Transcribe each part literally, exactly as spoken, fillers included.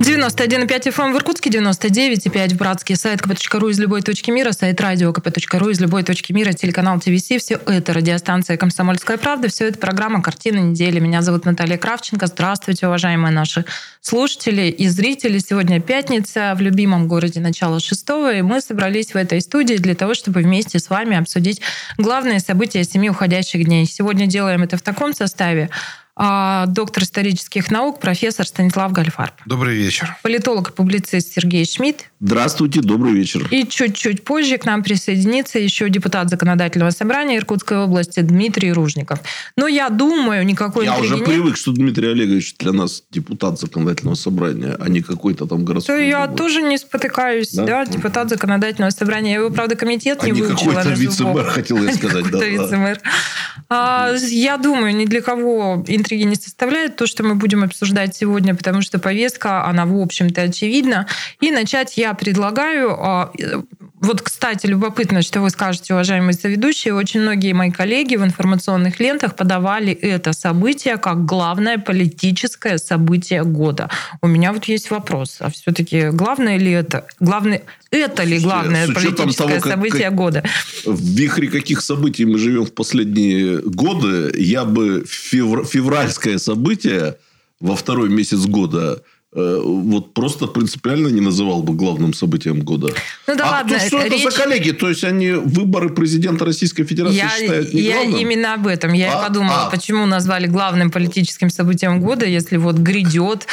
девяносто один и пять эф эм в Иркутске, девяносто девять и пять в Братске, сайт ка пэ точка ру из любой точки мира, сайт радио ка пэ точка ру из любой точки мира, телеканал ТВС. Все это радиостанция «Комсомольская правда». Все это программа «Картина недели». Меня зовут Наталья Кравченко. Здравствуйте, уважаемые наши слушатели и зрители. Сегодня пятница, в любимом городе начало шестого, и мы собрались в этой студии для того, чтобы вместе с вами обсудить главные события семи уходящих дней. Сегодня делаем это в таком составе. Доктор исторических наук, профессор Станислав Гольдфарб. Добрый вечер. Политолог и публицист Сергей Шмидт. Здравствуйте, добрый вечер. И чуть-чуть позже к нам присоединится еще депутат Законодательного собрания Иркутской области Дмитрий Ружников. Но я думаю, никакой... Я уже привык, что Дмитрий Олегович для нас депутат Законодательного собрания, а не какой-то там городской... То я тоже не спотыкаюсь, да, да? Депутат Законодательного собрания. Я его, правда, комитет а не выучила. А не какой-то вице-мэр, хотел я сказать. Да, да. Вице-мэр. А, я думаю, ни для кого... Интриги не составляет то, что мы будем обсуждать сегодня, потому что повестка, она, в общем-то, очевидна. И начать я предлагаю... Вот, кстати, любопытно, что вы скажете, уважаемые соведущие. Очень многие мои коллеги в информационных лентах подавали это событие как главное политическое событие года. У меня вот есть вопрос. А все-таки главное ли это? Главное... Это ли главное политическое того, событие как, года? В вихре каких событий мы живем в последние годы, я бы февр... февральское событие во второй месяц года э, вот просто принципиально не называл бы главным событием года. Ну да а ладно. Что речь... это за коллеги? То есть, они выборы президента Российской Федерации я, считают не я главным? Я именно об этом. Я а, и подумала, а. почему назвали главным политическим событием года, если вот грядет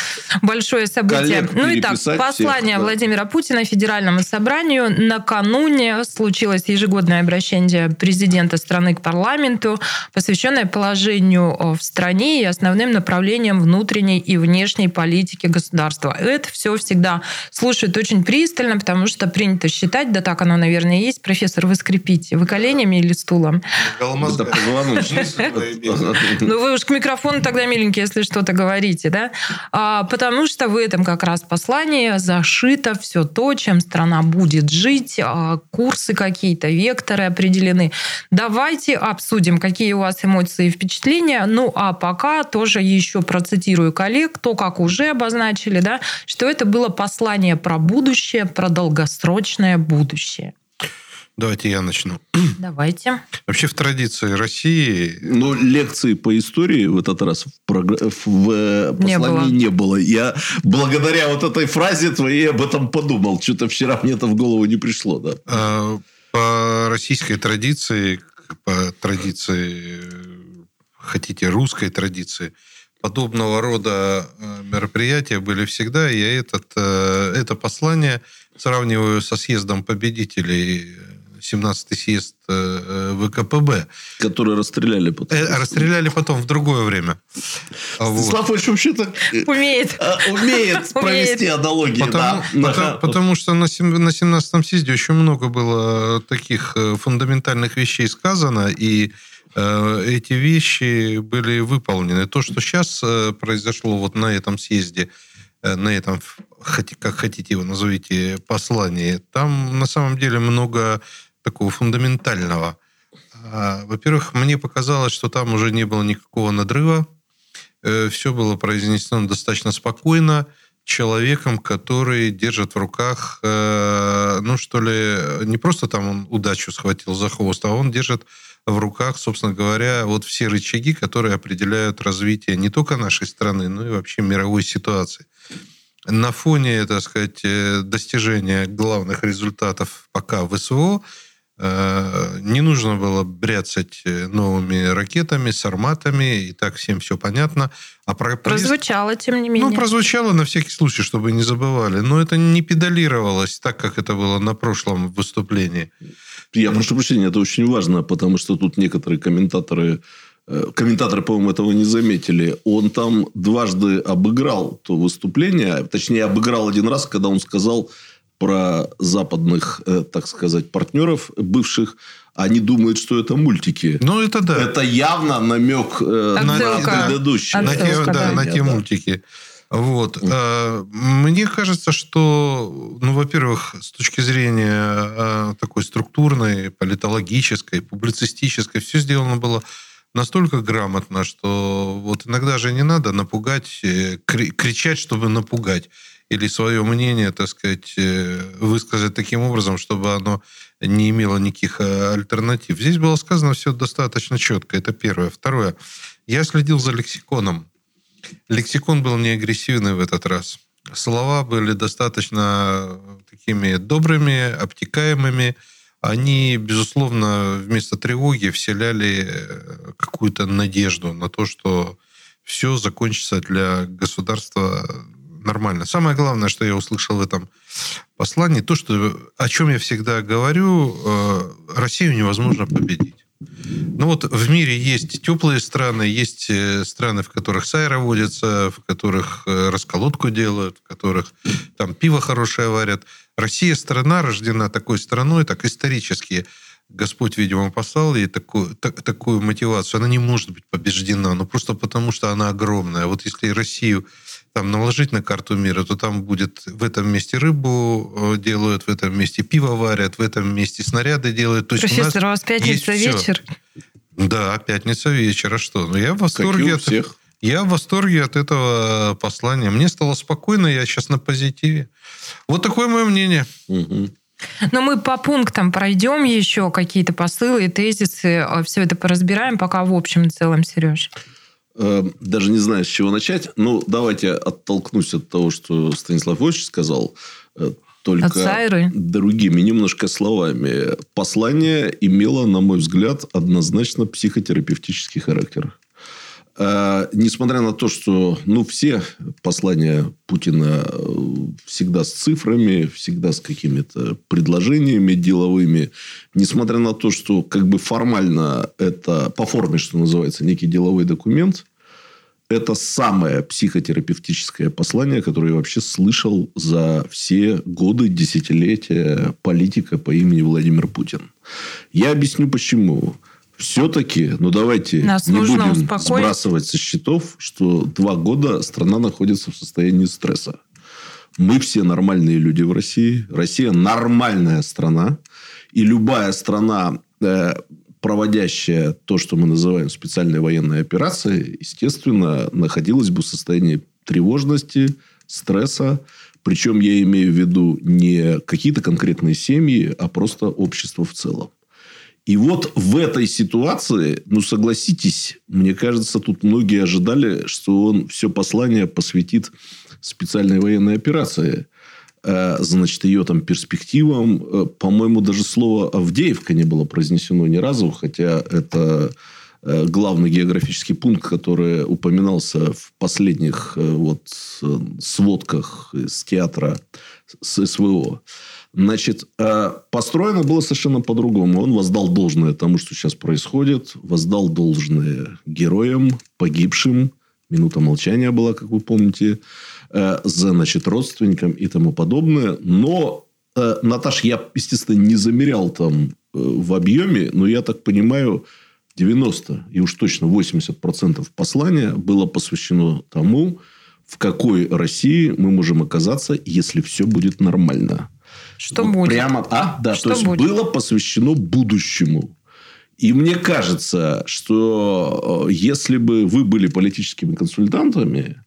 большое событие. Ну и так, послание всех, да. Владимира Путина Федеральному собранию. Накануне случилось ежегодное обращение президента страны к парламенту, посвященное положению в стране и основным направлениям внутренней и внешней политики государства. Это все всегда слушают очень пристально, потому что принято считать, да так оно, наверное, и есть. Профессор, вы скрипите. Вы коленями или стулом? Ну, вы уж к микрофону тогда, миленький, если что-то говорите, да? Потому что в этом как раз послании зашито все то, чем страна будет жить, курсы какие-то, векторы определены. Давайте обсудим, какие у вас эмоции и впечатления. Ну, а пока тоже еще процитирую коллег, то, как уже обозначили, да, что это было послание про будущее, про долгосрочное будущее. Давайте я начну. Давайте. Вообще в традиции России... Ну, лекции по истории в этот раз в, прогр... в послании не было. не было. Я благодаря вот этой фразе твоей об этом подумал. Что-то вчера мне это в голову не пришло. Да. По российской традиции, по традиции, хотите, русской традиции, подобного рода мероприятия были всегда. И я этот, это послание сравниваю со съездом победителей... семнадцатый съезд вэ ка пэ бэ. Которые расстреляли потом. Расстреляли потом в другое время. Станислав вот. вообще-то умеет. умеет провести аналогии. Потому, да. потому, потому что на семнадцатом съезде очень много было таких фундаментальных вещей сказано, и эти вещи были выполнены. То, что сейчас произошло вот на этом съезде, на этом, как хотите его назовите, послании, там на самом деле много... такого фундаментального. Во-первых, мне показалось, что там уже не было никакого надрыва. Все было произнесено достаточно спокойно человеком, который держит в руках, ну что ли, не просто там он удачу схватил за хвост, а он держит в руках, собственно говоря, вот все рычаги, которые определяют развитие не только нашей страны, но и вообще мировой ситуации. На фоне, так сказать, достижения главных результатов пока в эс вэ о, не нужно было бряцать новыми ракетами, сарматами, и так всем все понятно. А про... Прозвучало, тем не менее. Ну, прозвучало на всякий случай, чтобы не забывали. Но это не педалировалось так, как это было на прошлом выступлении. Я прошу прощения, это очень важно, потому что тут некоторые комментаторы... Комментаторы, по-моему, этого не заметили. Он там дважды обыграл то выступление. Точнее, обыграл один раз, когда он сказал про западных, так сказать, партнеров бывших. Они думают, что это мультики. Ну, это да. Это явно намек на предыдущие. На те мультики. Вот. Мне кажется, что, ну, во-первых, с точки зрения такой структурной, политологической, публицистической, все сделано было настолько грамотно, что вот иногда же не надо напугать, кричать, чтобы напугать, или свое мнение, так сказать, высказать таким образом, чтобы оно не имело никаких альтернатив. Здесь было сказано все достаточно четко. Это первое. Второе. Я следил за лексиконом. Лексикон был не агрессивный в этот раз. Слова были достаточно такими добрыми, обтекаемыми. Они, безусловно, вместо тревоги вселяли какую-то надежду на то, что все закончится для государства нормально. Самое главное, что я услышал в этом послании, то, что, о чем я всегда говорю, Россию невозможно победить. Ну вот в мире есть теплые страны, есть страны, в которых сайра водятся, в которых расколотку делают, в которых там пиво хорошее варят. Россия страна, рождена такой страной, так исторически Господь, видимо, послал ей такую, так, такую мотивацию. Она не может быть побеждена, ну просто потому, что она огромная. Вот если Россию там наложить на карту мира, то там будет в этом месте рыбу делают, в этом месте пиво варят, в этом месте снаряды делают. То есть профессор, у нас у вас пятница вечер? Все. Да, пятница вечер. А что? Ну, я в восторге от, я в восторге от этого послания. Мне стало спокойно, я сейчас на позитиве. Вот такое мое мнение. Угу. Но мы по пунктам пройдем еще какие-то посылы и тезисы, все это поразбираем, пока в общем и целом, Сереж. Даже не знаю, с чего начать. Ну, давайте оттолкнусь от того, что Станислав Ильич сказал, только другими немножко словами. Послание имело, на мой взгляд, однозначно психотерапевтический характер. Несмотря на то, что ну, все послания Путина всегда с цифрами, всегда с какими-то предложениями деловыми, несмотря на то, что как бы формально это по форме, что называется, некий деловой документ, это самое психотерапевтическое послание, которое я вообще слышал за все годы, десятилетия политика по имени Владимир Путин. Я объясню, почему. Все-таки, ну, давайте Нас не будем успокоить. сбрасывать со счетов, что два года страна находится в состоянии стресса. Мы все нормальные люди в России. Россия нормальная страна. И любая страна, проводящая то, что мы называем специальной военной операцией, естественно, находилась бы в состоянии тревожности, стресса. Причем я имею в виду не какие-то конкретные семьи, а просто общество в целом. И вот в этой ситуации, ну, согласитесь, мне кажется, тут многие ожидали, что он все послание посвятит специальной военной операции. Значит, ее там перспективам. По-моему, даже слово Авдеевка не было произнесено ни разу, хотя это главный географический пункт, который упоминался в последних вот сводках с театра с СВО. Значит, построено было совершенно по-другому. Он воздал должное тому, что сейчас происходит. Воздал должное героям, погибшим. Минута молчания была, как вы помните. Значит, родственникам и тому подобное. Но, Наташ, я, естественно, не замерял там в объеме. Но я так понимаю, девяносто и уж точно восемьдесят процентов послания было посвящено тому, в какой России мы можем оказаться, если все будет нормально. Что вот будет? Прямо, а, да, что то есть, будет? Было посвящено будущему. И мне кажется, что если бы вы были политическими консультантами,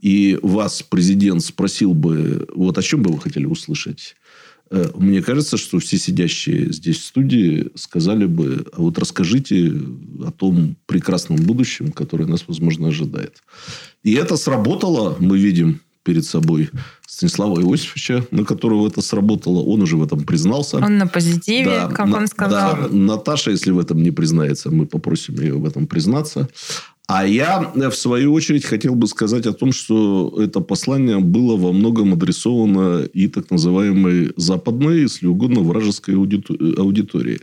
и вас президент спросил бы, вот о чем бы вы хотели услышать, мне кажется, что все сидящие здесь в студии сказали бы, а вот расскажите о том прекрасном будущем, которое нас, возможно, ожидает. И это сработало, мы видим, перед собой Станислава Иосифовича, на которого это сработало. Он уже в этом признался. Он на позитиве, да, как на, он сказал. Да, Наташа, если в этом не признается, мы попросим ее в этом признаться. А я, в свою очередь, хотел бы сказать о том, что это послание было во многом адресовано и так называемой западной, если угодно, вражеской аудитории.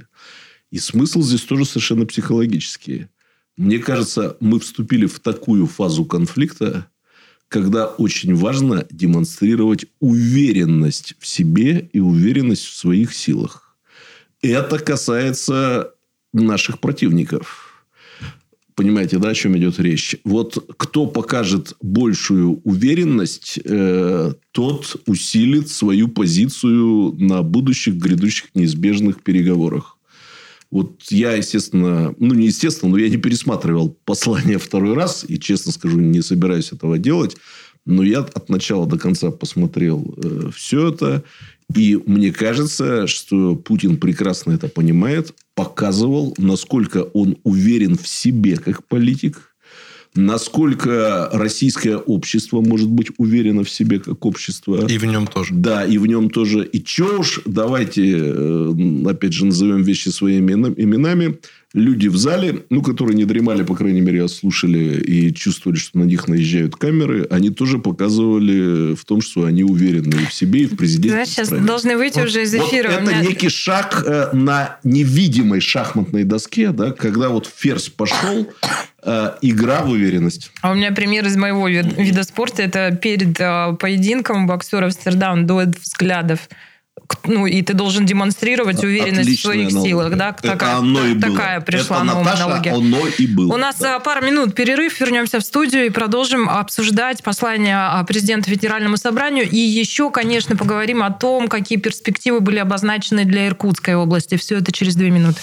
И смысл здесь тоже совершенно психологический. Мне кажется, мы вступили в такую фазу конфликта, когда очень важно демонстрировать уверенность в себе и уверенность в своих силах. Это касается наших противников. Понимаете, да, о чем идет речь? Вот кто покажет большую уверенность, э, тот усилит свою позицию на будущих, грядущих, неизбежных переговорах. Вот я, естественно... Ну, не естественно, но я не пересматривал послание второй раз. И, честно скажу, не собираюсь этого делать. Но я от начала до конца посмотрел э, все это. И мне кажется, что Путин прекрасно это понимает. Показывал, насколько он уверен в себе как политик. Насколько российское общество может быть уверено в себе как общество. И в нем тоже. Да, и в нем тоже. И че уж, давайте, опять же, назовем вещи своими именами. Люди в зале, ну, которые не дремали, по крайней мере, а слушали и чувствовали, что на них наезжают камеры, они тоже показывали в том, что они уверены и в себе, и в президенте. Знаешь, сейчас должны выйти вот, уже из эфира. Вот это меня... некий шаг на невидимой шахматной доске, да, когда вот ферзь пошел, игра в уверенность. А у меня пример из моего вида спорта. Это перед поединком боксеров Стердам дуэт взглядов. Ну, и ты должен демонстрировать уверенность Отличная в своих аналог. силах. Да? Такая, такая пришла на ум аналогия. Оно и было. У нас да. пару минут перерыв. Вернемся в студию и продолжим обсуждать послание президента Федеральному собранию. И еще, конечно, поговорим о том, какие перспективы были обозначены для Иркутской области. Все это через две минуты.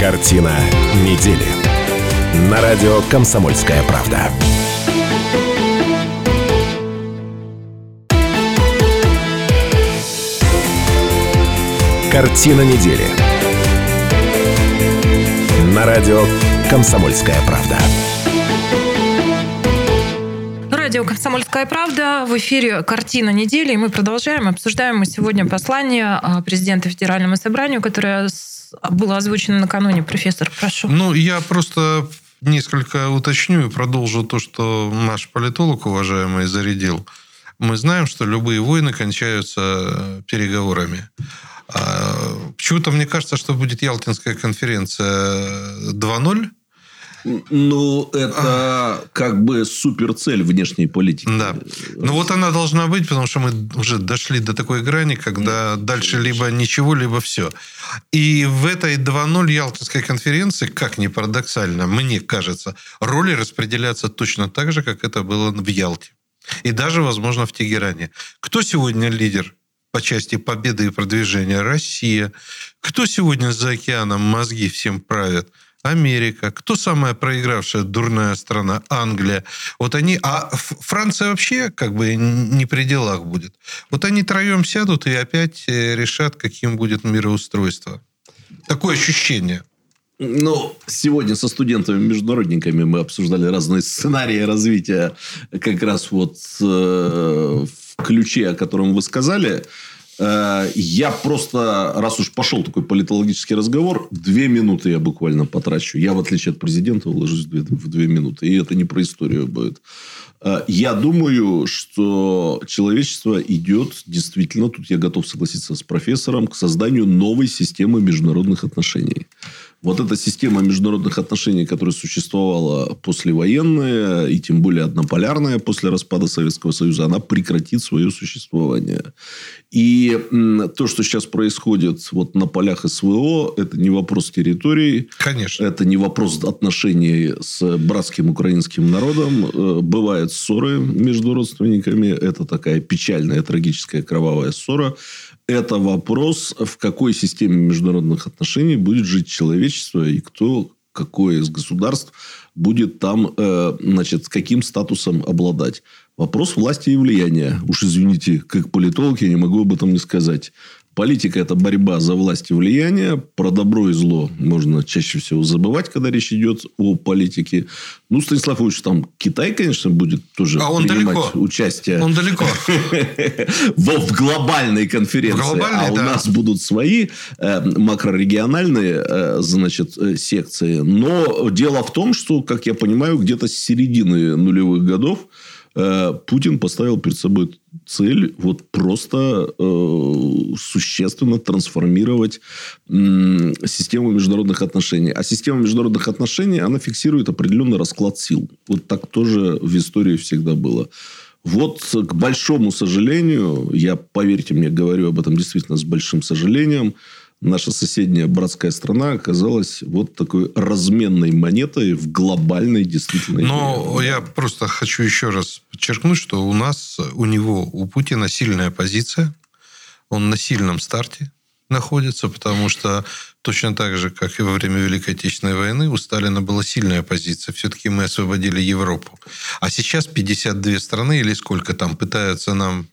Картина недели. На радио «Комсомольская правда». Картина недели. На радио «Комсомольская правда». Радио «Комсомольская правда». В эфире «Картина недели». И мы продолжаем. Обсуждаем мы сегодня послание президента Федеральному собранию, которое было озвучено накануне. Профессор, прошу. Ну, я просто несколько уточню и продолжу то, что наш политолог, уважаемый, зарядил. Мы знаем, что любые войны кончаются переговорами. Почему-то мне кажется, что будет Ялтинская конференция два ноль. Ну, это как бы суперцель внешней политики. Да. Ну, вот она должна быть, потому что мы уже дошли до такой грани, когда ну, дальше либо ничего, либо все. И в этой два ноль Ялтинской конференции, как ни парадоксально, мне кажется, роли распределятся точно так же, как это было в Ялте. И даже, возможно, в Тегеране. Кто сегодня лидер по части победы и продвижения? Россия. Кто сегодня за океаном мозги всем правит? Америка. Кто самая проигравшая дурная страна? Англия. Вот они... А Франция вообще как бы не при делах будет. Вот они троем сядут и опять решат, каким будет мироустройство. Такое ощущение. Ну, сегодня со студентами-международниками мы обсуждали разные сценарии развития как раз вот э, в ключе, о котором вы сказали. Э, я просто, раз уж пошел такой политологический разговор, две минуты я буквально потрачу. Я, в отличие от президента, уложусь в две, в две минуты. И это не про историю будет. Э, я думаю, что человечество идет, действительно, тут я готов согласиться с профессором, к созданию новой системы международных отношений. Вот эта система международных отношений, которая существовала послевоенная, и тем более однополярная после распада Советского Союза, она прекратит свое существование. И то, что сейчас происходит вот на полях СВО, это не вопрос территорий. Конечно. Это не вопрос отношений с братским украинским народом. Бывают ссоры между родственниками. Это такая печальная, трагическая, кровавая ссора. Это вопрос, в какой системе международных отношений будет жить человечество и кто, какое из государств будет там, значит, каким статусом обладать. Вопрос власти и влияния. Уж извините, как политолог я не могу об этом не сказать. Политика – это борьба за власть и влияние. Про добро и зло можно чаще всего забывать, когда речь идет о политике. Ну, Станислав Ильич, там Китай, конечно, будет тоже а он принимать далеко. участие. Он далеко. В глобальной конференции. А у нас будут свои макрорегиональные секции. Но дело в том, что, как я понимаю, где-то с середины нулевых годов Путин поставил перед собой цель вот просто э, существенно трансформировать э, систему международных отношений. А система международных отношений, она фиксирует определенный расклад сил. Вот так тоже в истории всегда было. Вот, к большому сожалению, я, поверьте мне, говорю об этом действительно с большим сожалением, наша соседняя братская страна оказалась вот такой разменной монетой в глобальной действительности. Но я просто хочу еще раз подчеркнуть, что у нас, у него, у Путина сильная позиция. Он на сильном старте находится, потому что точно так же, как и во время Великой Отечественной войны, у Сталина была сильная позиция. Все-таки мы освободили Европу. А сейчас пятьдесят две страны или сколько там пытаются нам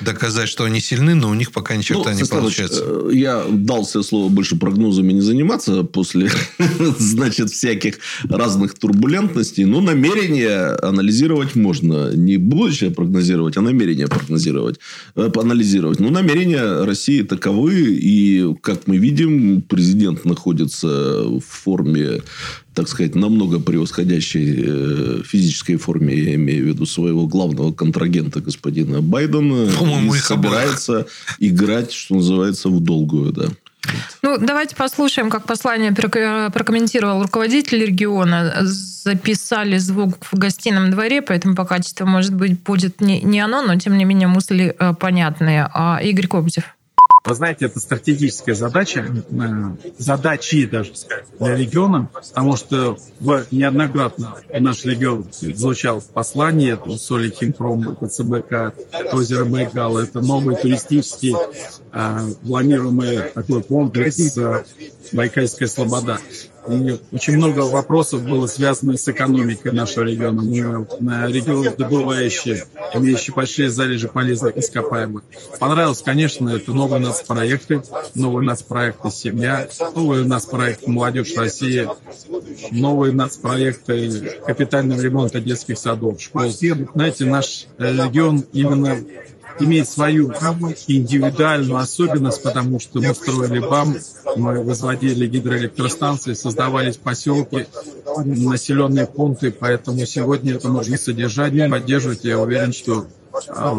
доказать, что они сильны, но у них пока ни черта ну, не получается. Я дал себе слово больше прогнозами не заниматься после значит, всяких разных турбулентностей. Но намерение анализировать можно. Не будущее прогнозировать, а намерение прогнозировать. Анализировать. Но намерения России таковы. И, как мы видим, президент находится в форме, так сказать, намного превосходящей физической форме, я имею в виду, своего главного контрагента господина Байдена. По-моему, и собирается обоих играть, что называется, в долгую, да. Ну, давайте послушаем, как послание прокомментировал руководитель региона. Записали звук в гостином дворе, поэтому по качеству, может быть, будет не оно, но, тем не менее, мысли понятные. Игорь Кобзев. Вы знаете, это стратегическая задача, задачи даже для региона, потому что неоднократно в наш регион звучало послание Соли Химфром, КЦБК, Озеро Байкал. Это новый туристический планируемый такой комплекс «Байкальская Слобода». И очень много вопросов было связано с экономикой нашего региона. Мы регион добывающий, имеющий большие залежи полезных ископаемых. Понравилось, конечно, это новые у нас проекты, новые у нас проекты «Семья», новые у нас проекты «Молодежь России», новые у нас проекты капитального ремонта детских садов, школ. Знаете, наш регион именно имеет свою индивидуальную особенность, потому что мы строили БАМ, мы возводили гидроэлектростанции, создавались поселки, населенные пункты, поэтому сегодня это нужно содержать, поддерживать. Я уверен, что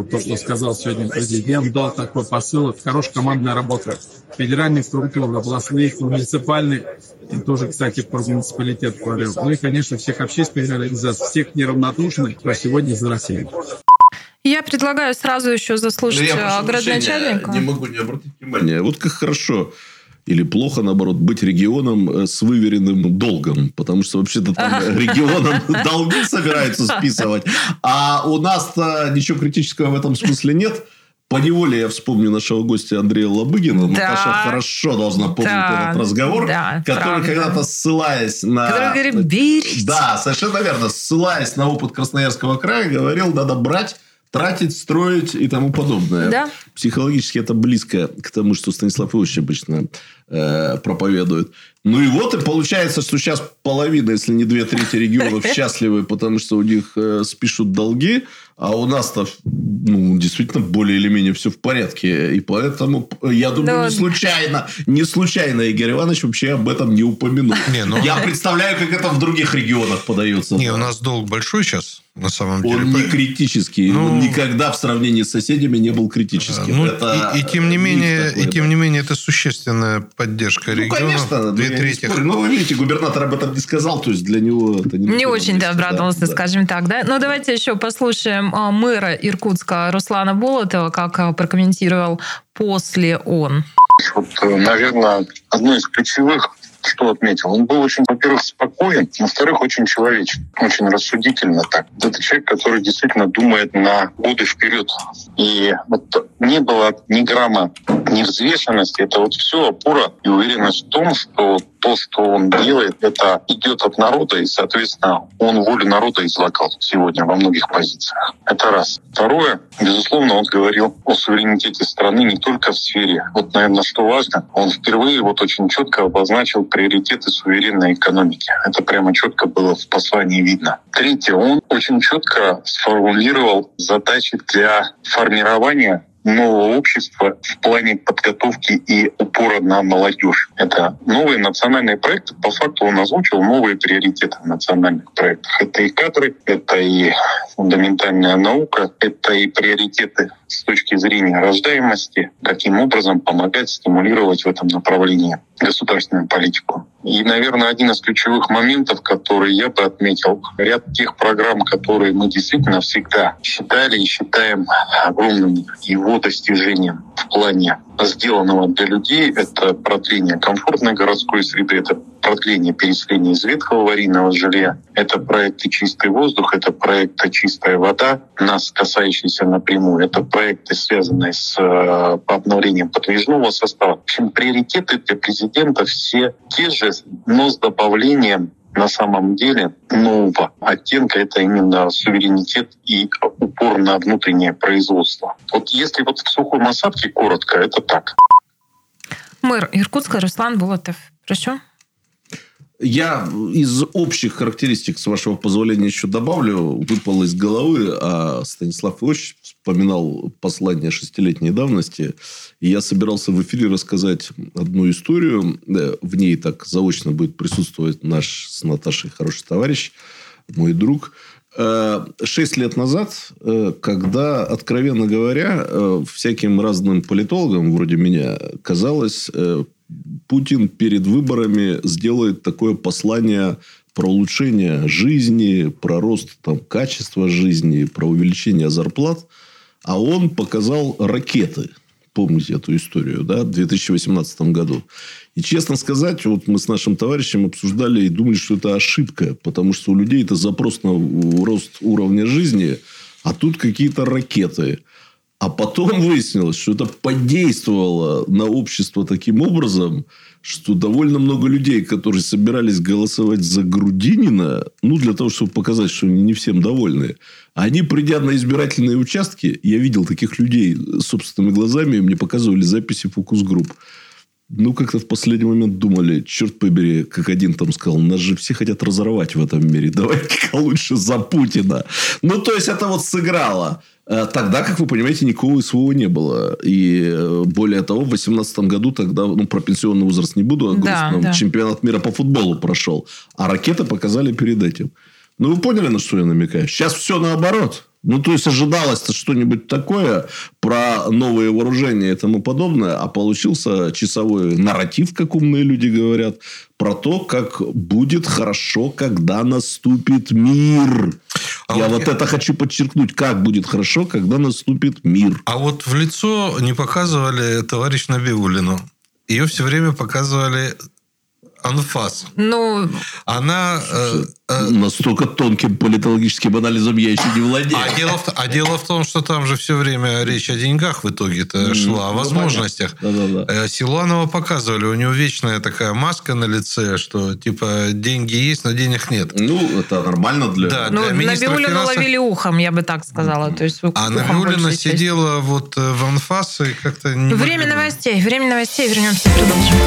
то, что сказал сегодня президент, дал такой посыл. Это хорошая командная работа федеральных структур, областных, муниципальных, и тоже, кстати, про муниципалитет говорю. Ну и, конечно, всех общественных организаций, всех неравнодушных, кто сегодня за Россию. Я предлагаю сразу еще заслушать да градоначальника. Не могу не обратить внимания. Вот как хорошо или плохо, наоборот, быть регионом с выверенным долгом. Потому что вообще-то там регионом долги собираются списывать. А у нас-то ничего критического в этом смысле нет. Поневоле я вспомню нашего гостя Андрея Лобыгина. Да. Наташа хорошо должна помнить да. этот разговор, да, который правда. когда-то ссылаясь на... Который говорит, берите. Да, совершенно верно. Ссылаясь на опыт Красноярского края, говорил, надо брать, тратить, строить и тому подобное. Да. Психологически это близко к тому, что Станислав Ильич обычно э, проповедует. Ну и вот и получается, что сейчас половина, если не две трети регионов счастливы, потому что у них э, спишут долги. А у нас-то ну, действительно более или менее все в порядке. И поэтому, я думаю, да. не случайно, не случайно Игорь Иванович вообще об этом не упомянул. Не, ну... Я представляю, как это в других регионах подается. Не, у нас долг большой сейчас, на самом деле. Он не критический. Ну... Он никогда в сравнении с соседями не был критическим. Ну, это... и, и, тем не менее, и тем не менее, это существенная поддержка ну, регионов. Конечно, две трети. Ну, вы видите, губернатор об этом не сказал. То есть, для него это не... Не очень обрадовался, да, да. скажем так. Да? Ну, давайте еще послушаем мэра Иркутска Руслана Болотова, как прокомментировал после он. Вот, наверное, одно из ключевых, что отметил, он был очень, во-первых, спокоен, во-вторых, очень человечен, очень рассудительно так. Это человек, который действительно думает на годы вперед. И вот не было ни грамма невзвешенности, это вот все опора и уверенность в том, что то, что он делает, это идет от народа, и, соответственно, он волю народа излагал сегодня во многих позициях. Это раз. Второе, безусловно, он говорил о суверенитете страны не только в сфере. Вот, наверное, что важно, он впервые вот очень четко обозначил приоритеты суверенной экономики. Это прямо четко было в послании видно. Третье, он очень четко сформулировал задачи для формирования нового общества в плане подготовки и упора на молодежь. Это новые национальные проекты. По факту он озвучил новые приоритеты в национальных проектах. Это и кадры, это и фундаментальная наука, это и приоритеты с точки зрения рождаемости, каким образом помогать стимулировать в этом направлении государственную политику. И, наверное, один из ключевых моментов, который я бы отметил, ряд тех программ, которые мы действительно всегда считали и считаем огромным его по достижениям в плане сделанного для людей. Это продление комфортной городской среды, это продление переселения из ветхого аварийного жилья, это проекты «Чистый воздух», это проекты «Чистая вода», нас касающиеся напрямую, это проекты, связанные с по обновлением подвижного состава. В общем, приоритеты для президента все те же, но с добавлением на самом деле нового оттенка — это именно суверенитет и упор на внутреннее производство. Вот если вот в сухом осадке коротко, это так. Мэр Иркутска Руслан Болотов. Прошу. Я из общих характеристик, с вашего позволения, еще добавлю. Выпало из головы, а Станислав Иосифович вспоминал послание шестилетней давности. И я собирался в эфире рассказать одну историю. В ней так заочно будет присутствовать наш с Наташей хороший товарищ, мой друг. Шесть лет назад, когда, откровенно говоря, всяким разным политологам вроде меня казалось... Путин перед выборами сделает такое послание про улучшение жизни, про рост там, качества жизни, про увеличение зарплат. А он показал ракеты. Помните эту историю, да, в две тысячи восемнадцатом году. И, честно сказать, вот мы с нашим товарищем обсуждали и думали, что это ошибка. Потому что у людей это запрос на рост уровня жизни, а тут какие-то ракеты. А потом выяснилось, что это подействовало на общество таким образом, что довольно много людей, которые собирались голосовать за Грудинина, ну, для того, чтобы показать, что они не всем довольны, они, придя на избирательные участки, я видел таких людей собственными глазами, мне показывали записи фокус-групп. Ну, как-то в последний момент думали, черт побери, как один там сказал, нас же все хотят разорвать в этом мире, давайте-ка лучше за Путина. Ну, то есть, это вот сыграло. Тогда, как вы понимаете, никакого СВО не было. И более того, в две тысячи восемнадцатом году тогда, ну, про пенсионный возраст не буду, а да, грустно, да. Чемпионат мира по футболу прошел. А ракеты показали перед этим. Ну, вы поняли, на что я намекаю? Сейчас все наоборот. Ну, то есть, ожидалось-то что-нибудь такое про новые вооружения и тому подобное, а получился часовой нарратив, как умные люди говорят, про то, как будет хорошо, когда наступит мир. А я вот это... это хочу подчеркнуть. Как будет хорошо, когда наступит мир. А вот в лицо не показывали товарищ Набиулину. Ее все время показывали... анфас. Ну, она... Э, э, настолько тонким политологическим анализом я еще не владею. А дело, в, а дело в том, что там же все время речь о деньгах в итоге-то шла, о возможностях. Да, да, да. Силуанова показывали. У него вечная такая маска на лице, что типа деньги есть, но денег нет. Ну, это нормально для... Да, ну, для министра Набиулину финансов... ловили ухом, я бы так сказала. То есть, а Набиулина сидела вот в анфас и как-то... Не время новостей. Время новостей. Вернемся и продолжим.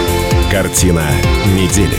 Картина не недели.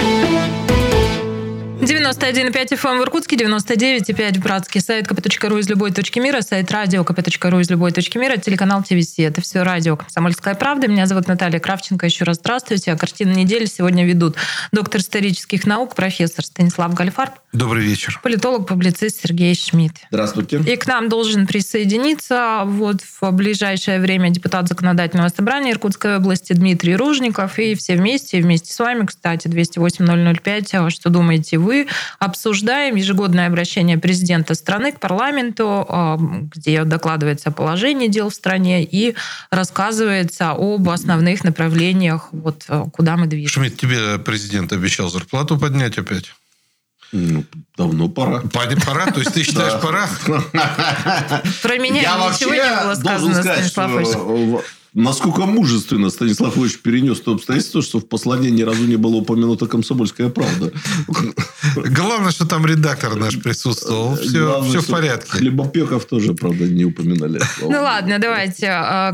девяносто один и пять эф эм в Иркутске, девяносто девять и пять в Братске. Сайт ка пэ точка ру из любой точки мира. Сайт радио ка пэ точка ру из любой точки мира. Телеканал ТВС. Это все радио «Комсомольская правда». Меня зовут Наталья Кравченко. Еще раз здравствуйте. А «Картину недели» сегодня ведут доктор исторических наук, профессор Станислав Гольдфарб. Добрый вечер. Политолог-публицист Сергей Шмидт. Здравствуйте. И к нам должен присоединиться вот в ближайшее время депутат Законодательного собрания Иркутской области Дмитрий Ружников. И все вместе, и вместе с вами, кстати, двести восемь ноль ноль пять. Что думаете вы? Обсуждаем ежегодное обращение президента страны к парламенту, где докладывается о положении дел в стране и рассказывается об основных направлениях, вот куда мы движемся. Шмидт, тебе президент обещал зарплату поднять опять? Ну, давно пора. Пора? То есть, ты считаешь, пора? Про меня ничего не было сказано, Станислав Ильич. Насколько мужественно Станислав Ильич перенес то обстоятельство, что в послании ни разу не было упомянута «Комсомольская правда». Главное, что там редактор наш присутствовал. Все, Главное, все в порядке. Хлебопеков тоже, правда, не упоминали. Ну, ладно, давайте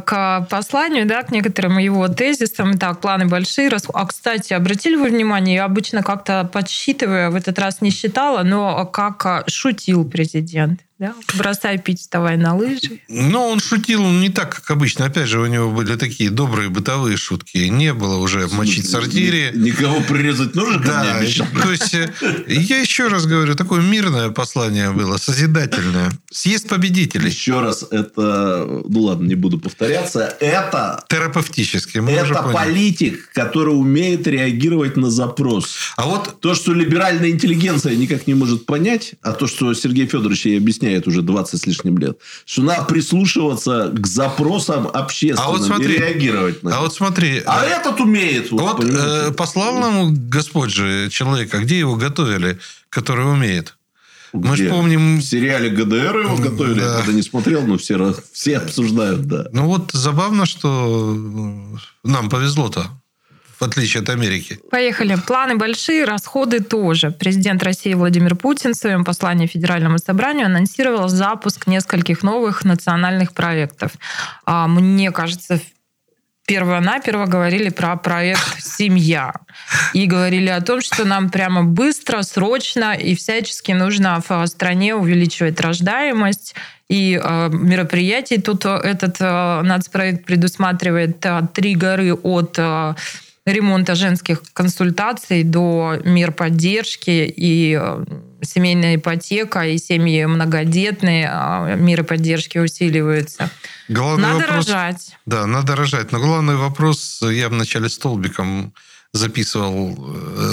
к посланию, да, к некоторым его тезисам. Так, планы большие. А, кстати, обратили вы внимание, я обычно как-то подсчитываю, в этот раз не считала, но как шутил президент. Да? Бросай пить, вставай на лыжи. Но он шутил он не так, как обычно. Опять же, у него были такие добрые бытовые шутки. Не было уже мочить сортири. Никого прирезать нужно, да, не обещал. То есть, я еще раз говорю, такое мирное послание было, созидательное. Съезд победителей. Еще раз, это... Ну, ладно, не буду повторяться. Это... Терапевтически. Это политик, который умеет реагировать на запрос. А вот... То, что либеральная интеллигенция никак не может понять, а то, что Сергей Федорович ей объясняет, это уже двадцать с лишним лет, что надо прислушиваться к запросам общественным, а вот смотри, и реагировать на это. А вот смотри. А, а этот умеет. Вот, вот послал нам Господь же человека, где его готовили, который умеет. Где? Мы же помним... В сериале ГДР его готовили. Да. Я тогда не смотрел, но все, все обсуждают, да. Ну, вот забавно, что нам повезло-то. В отличие от Америки. Поехали. Планы большие, расходы тоже. Президент России Владимир Путин в своем послании Федеральному собранию анонсировал запуск нескольких новых национальных проектов. Мне кажется, перво-наперво говорили про проект «Семья». И говорили о том, что нам прямо быстро, срочно и всячески нужно в стране увеличивать рождаемость. И э, мероприятий тут этот э, нацпроект предусматривает э, три горы от... Э, ремонта женских консультаций до мер поддержки и семейная ипотека, и семьи многодетные, меры поддержки усиливаются. Главный надо вопрос, рожать. Да, надо рожать. Но главный вопрос, я вначале столбиком записывал,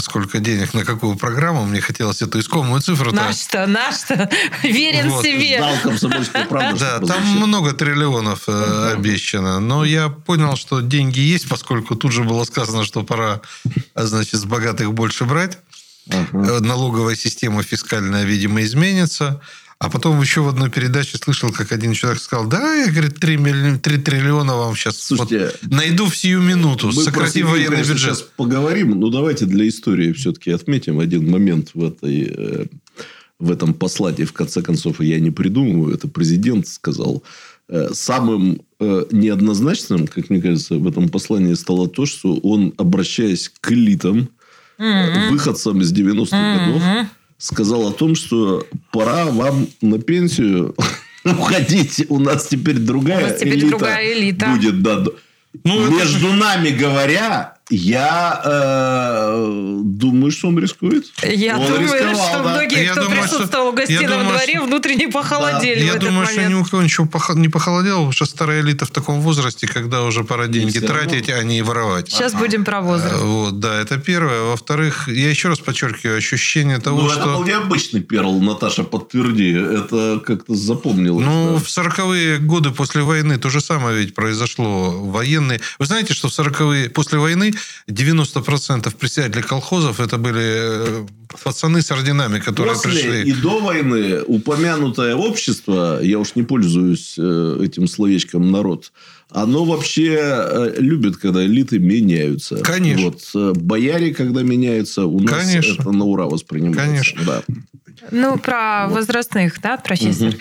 сколько денег на какую программу. Мне хотелось эту искомую цифру-то... Наш-то, наш-то. Верен вот. Себе. Знал Комсомольскую правду. Да, там много триллионов угу. обещано. Но я понял, что деньги есть, поскольку тут же было сказано, что пора, значит, с богатых больше брать. Угу. Налоговая система фискальная, видимо, изменится. А потом еще в одной передаче слышал, как один человек сказал, да, я, говорит, три триллиона вам сейчас. Слушайте, вот найду в сию минуту, сократив военный бюджет. Мы сейчас поговорим, но давайте для истории все-таки отметим один момент в, этой, в этом послании. В конце концов, я не придумываю, это президент сказал. Самым неоднозначным, как мне кажется, в этом послании стало то, что он, обращаясь к элитам, mm-hmm. выходцам из девяностых mm-hmm. годов, сказал о том, что пора вам на пенсию уходить. У нас теперь другая, нас теперь элита, другая элита будет. Да. Ну, между это... нами говоря, я э, думаю, что он рискует. Я он думаю, рисковал, что да. многие, я кто думаю, присутствовал что... в гостином думаю, дворе, что... внутренне похолодели да. Я в этот думаю, момент. Что ни у кого ничего не похолодело, потому что старая элита в таком возрасте, когда уже пора деньги тратить, а не воровать. Сейчас а-а. Будем про возраст. Вот, да, это первое. Во-вторых, я еще раз подчеркиваю, ощущение того, ну, что... Ну, это был необычный перл, Наташа, подтверди. Это как-то запомнилось. Ну, да. В сороковые годы после войны то же самое ведь произошло. Военные... Вы знаете, что в сороковые после войны девяносто процентов председателей колхозов это были пацаны с орденами, которые после пришли. После и до войны упомянутое общество, я уж не пользуюсь этим словечком «народ», оно вообще любит, когда элиты меняются. Конечно. Вот, бояре, когда меняются, у нас Конечно. Это на ура воспринимается. Конечно. Да. Ну, про вот. Возрастных, да, профессор? Угу.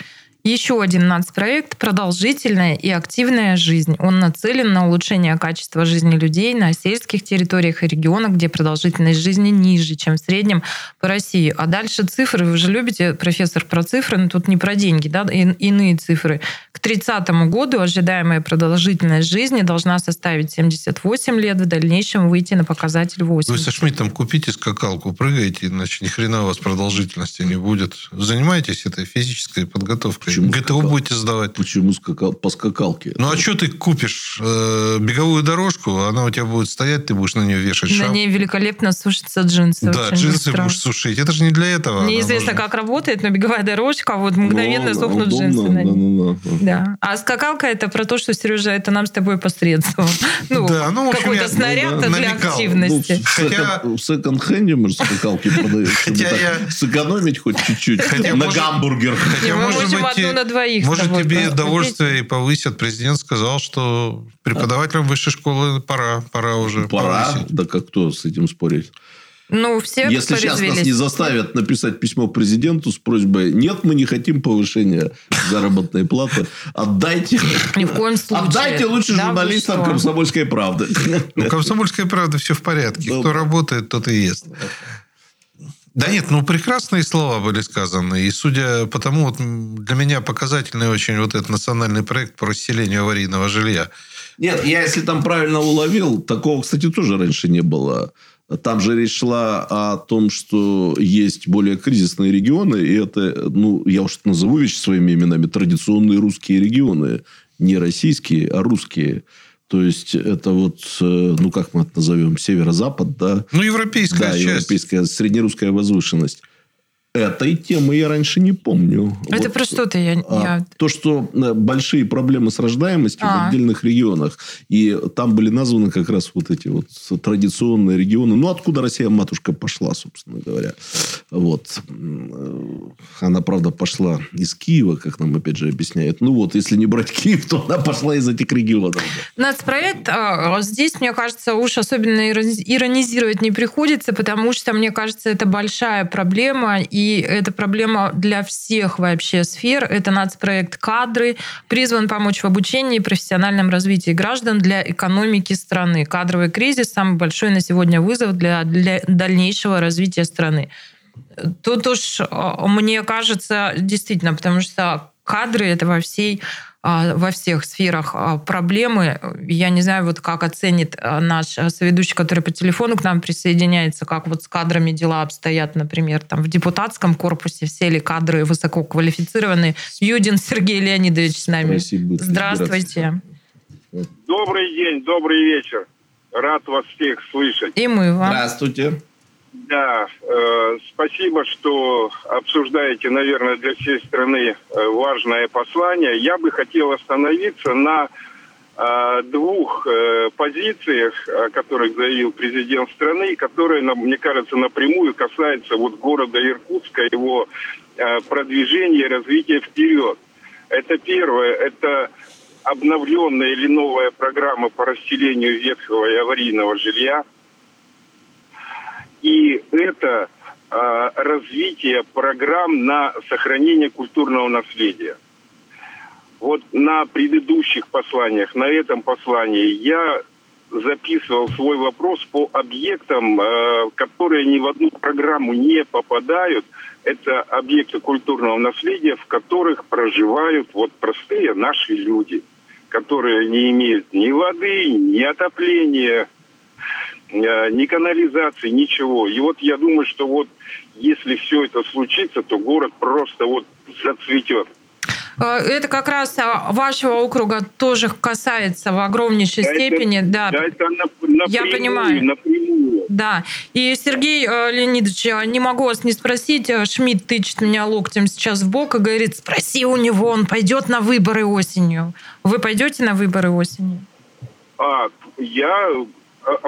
Еще один нацпроект «Продолжительная и активная жизнь». Он нацелен на улучшение качества жизни людей на сельских территориях и регионах, где продолжительность жизни ниже, чем в среднем по России. А дальше цифры. Вы же любите, профессор, про цифры, но тут не про деньги, да, и, иные цифры. К тридцатому году ожидаемая продолжительность жизни должна составить семьдесят восемь лет, в дальнейшем выйти на показатель восемьдесят. Вы со Шмидтом купите скакалку, прыгайте, иначе ни хрена у вас продолжительности не будет. Занимайтесь этой физической подготовкой. Почему ГТО скакал? Будете сдавать. Почему скакал? По скакалке? Ну, а что ты купишь? Э, беговую дорожку, она у тебя будет стоять, ты будешь на нее вешать шапку. На ней великолепно сушатся джинсы. Да, джинсы быстро. Будешь сушить. Это же не для этого. Неизвестно, как работает, но беговая дорожка, вот мгновенно но, сохнут удобно, джинсы на ней. Да, да, да. Да. А скакалка это про то, что, Сережа, это нам с тобой посредством. Ну, да, ну какой-то снаряд ну, да, для намекал. Активности. Ну, хотя... В секонд-хенде, может, скакалки продаются. Я... Сэкономить хоть чуть-чуть. Хотя на может... гамбургер. Хотя, может быть, на двоих. Может, того, тебе довольствие и повысят. Президент сказал, что преподавателям высшей школы пора, пора уже пора? повысить. Да как кто с этим спорить? Ну, все Если сейчас нас не заставят написать письмо президенту с просьбой «Нет, мы не хотим повышения заработной платы, отдайте». Ни в коем случае. Отдайте лучше да, журналистам «Комсомольской правды». Ну, «Комсомольская правда» все в порядке. Кто работает, тот и ест. Да нет, ну прекрасные слова были сказаны. И судя по тому, вот для меня показательный очень вот этот национальный проект по расселению аварийного жилья. Нет, я если там правильно уловил, такого, кстати, тоже раньше не было. Там же речь шла о том, что есть более кризисные регионы. И это, ну, я уж назову вещи своими именами, традиционные русские регионы. Не российские, а русские. То есть, это вот, ну, как мы это назовем, северо-запад, да? Ну, европейская да, часть. Да, европейская, среднерусская возвышенность. Этой темы я раньше не помню. Это вот. Про что-то я... я... То, что большие проблемы с рождаемостью А-а. в отдельных регионах. И там были названы как раз вот эти вот традиционные регионы. Ну, откуда Россия-матушка пошла, собственно говоря. Вот. Она, правда, пошла из Киева, как нам опять же объясняют. Ну, вот, если не брать Киев, то она пошла из этих регионов. Нацпроект здесь, мне кажется, уж особенно иронизировать не приходится, потому что, мне кажется, это большая проблема. И И это проблема для всех вообще сфер. Это нацпроект «Кадры», призван помочь в обучении и профессиональном развитии граждан для экономики страны. Кадровый кризис – самый большой на сегодня вызов для, для дальнейшего развития страны. Тут уж, мне кажется, действительно, потому что кадры – это во всей... во всех сферах проблемы. Я не знаю, вот как оценит наш соведущий, который по телефону к нам присоединяется, как вот с кадрами дела обстоят, например, там в депутатском корпусе, все ли кадры высококвалифицированные. Юдин Сергей Леонидович с нами. Спасибо. Здравствуйте. Добрый день, добрый вечер. Рад вас всех слышать. И мы вам. Здравствуйте. Да, э, спасибо, что обсуждаете, наверное, для всей страны важное послание. Я бы хотел остановиться на э, двух э, позициях, о которых заявил президент страны, которые, мне кажется, напрямую касаются вот города Иркутска, его э, продвижения и развития вперед. Это первое, это обновленная или новая программа по расселению ветхого и аварийного жилья. И это э, развитие программ на сохранение культурного наследия. Вот на предыдущих посланиях, на этом послании я записывал свой вопрос по объектам, э, которые ни в одну программу не попадают. Это объекты культурного наследия, в которых проживают вот простые наши люди, которые не имеют ни воды, ни отопления, ни канализации, ничего. И вот я думаю, что вот если все это случится, то город просто вот зацветет. Это как раз вашего округа тоже касается в огромнейшей это, степени. Да, да это напрямую, я понимаю. Напрямую. Да. И, Сергей Леонидович, не могу вас не спросить. Шмидт тычет меня локтем сейчас в бок и говорит, спроси у него, он пойдет на выборы осенью. Вы пойдете на выборы осенью? А, я...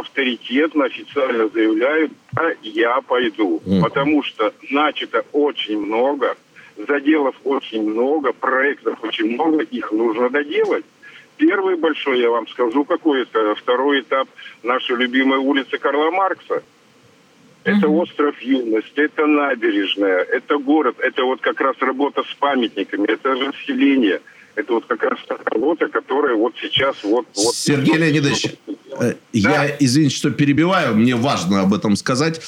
авторитетно, официально заявляю, а я пойду. Потому что начато очень много, заделов очень много, проектов очень много, их нужно доделать. Первый большой, я вам скажу, какой это, второй этап нашей любимой улицы Карла Маркса. Это остров Юности, это набережная, это город, это вот как раз работа с памятниками, это расселение. Это вот как раз та работа, которая вот сейчас... вот, вот Сергей вот, Леонидович, да. Я, извините, что перебиваю, мне важно об этом сказать.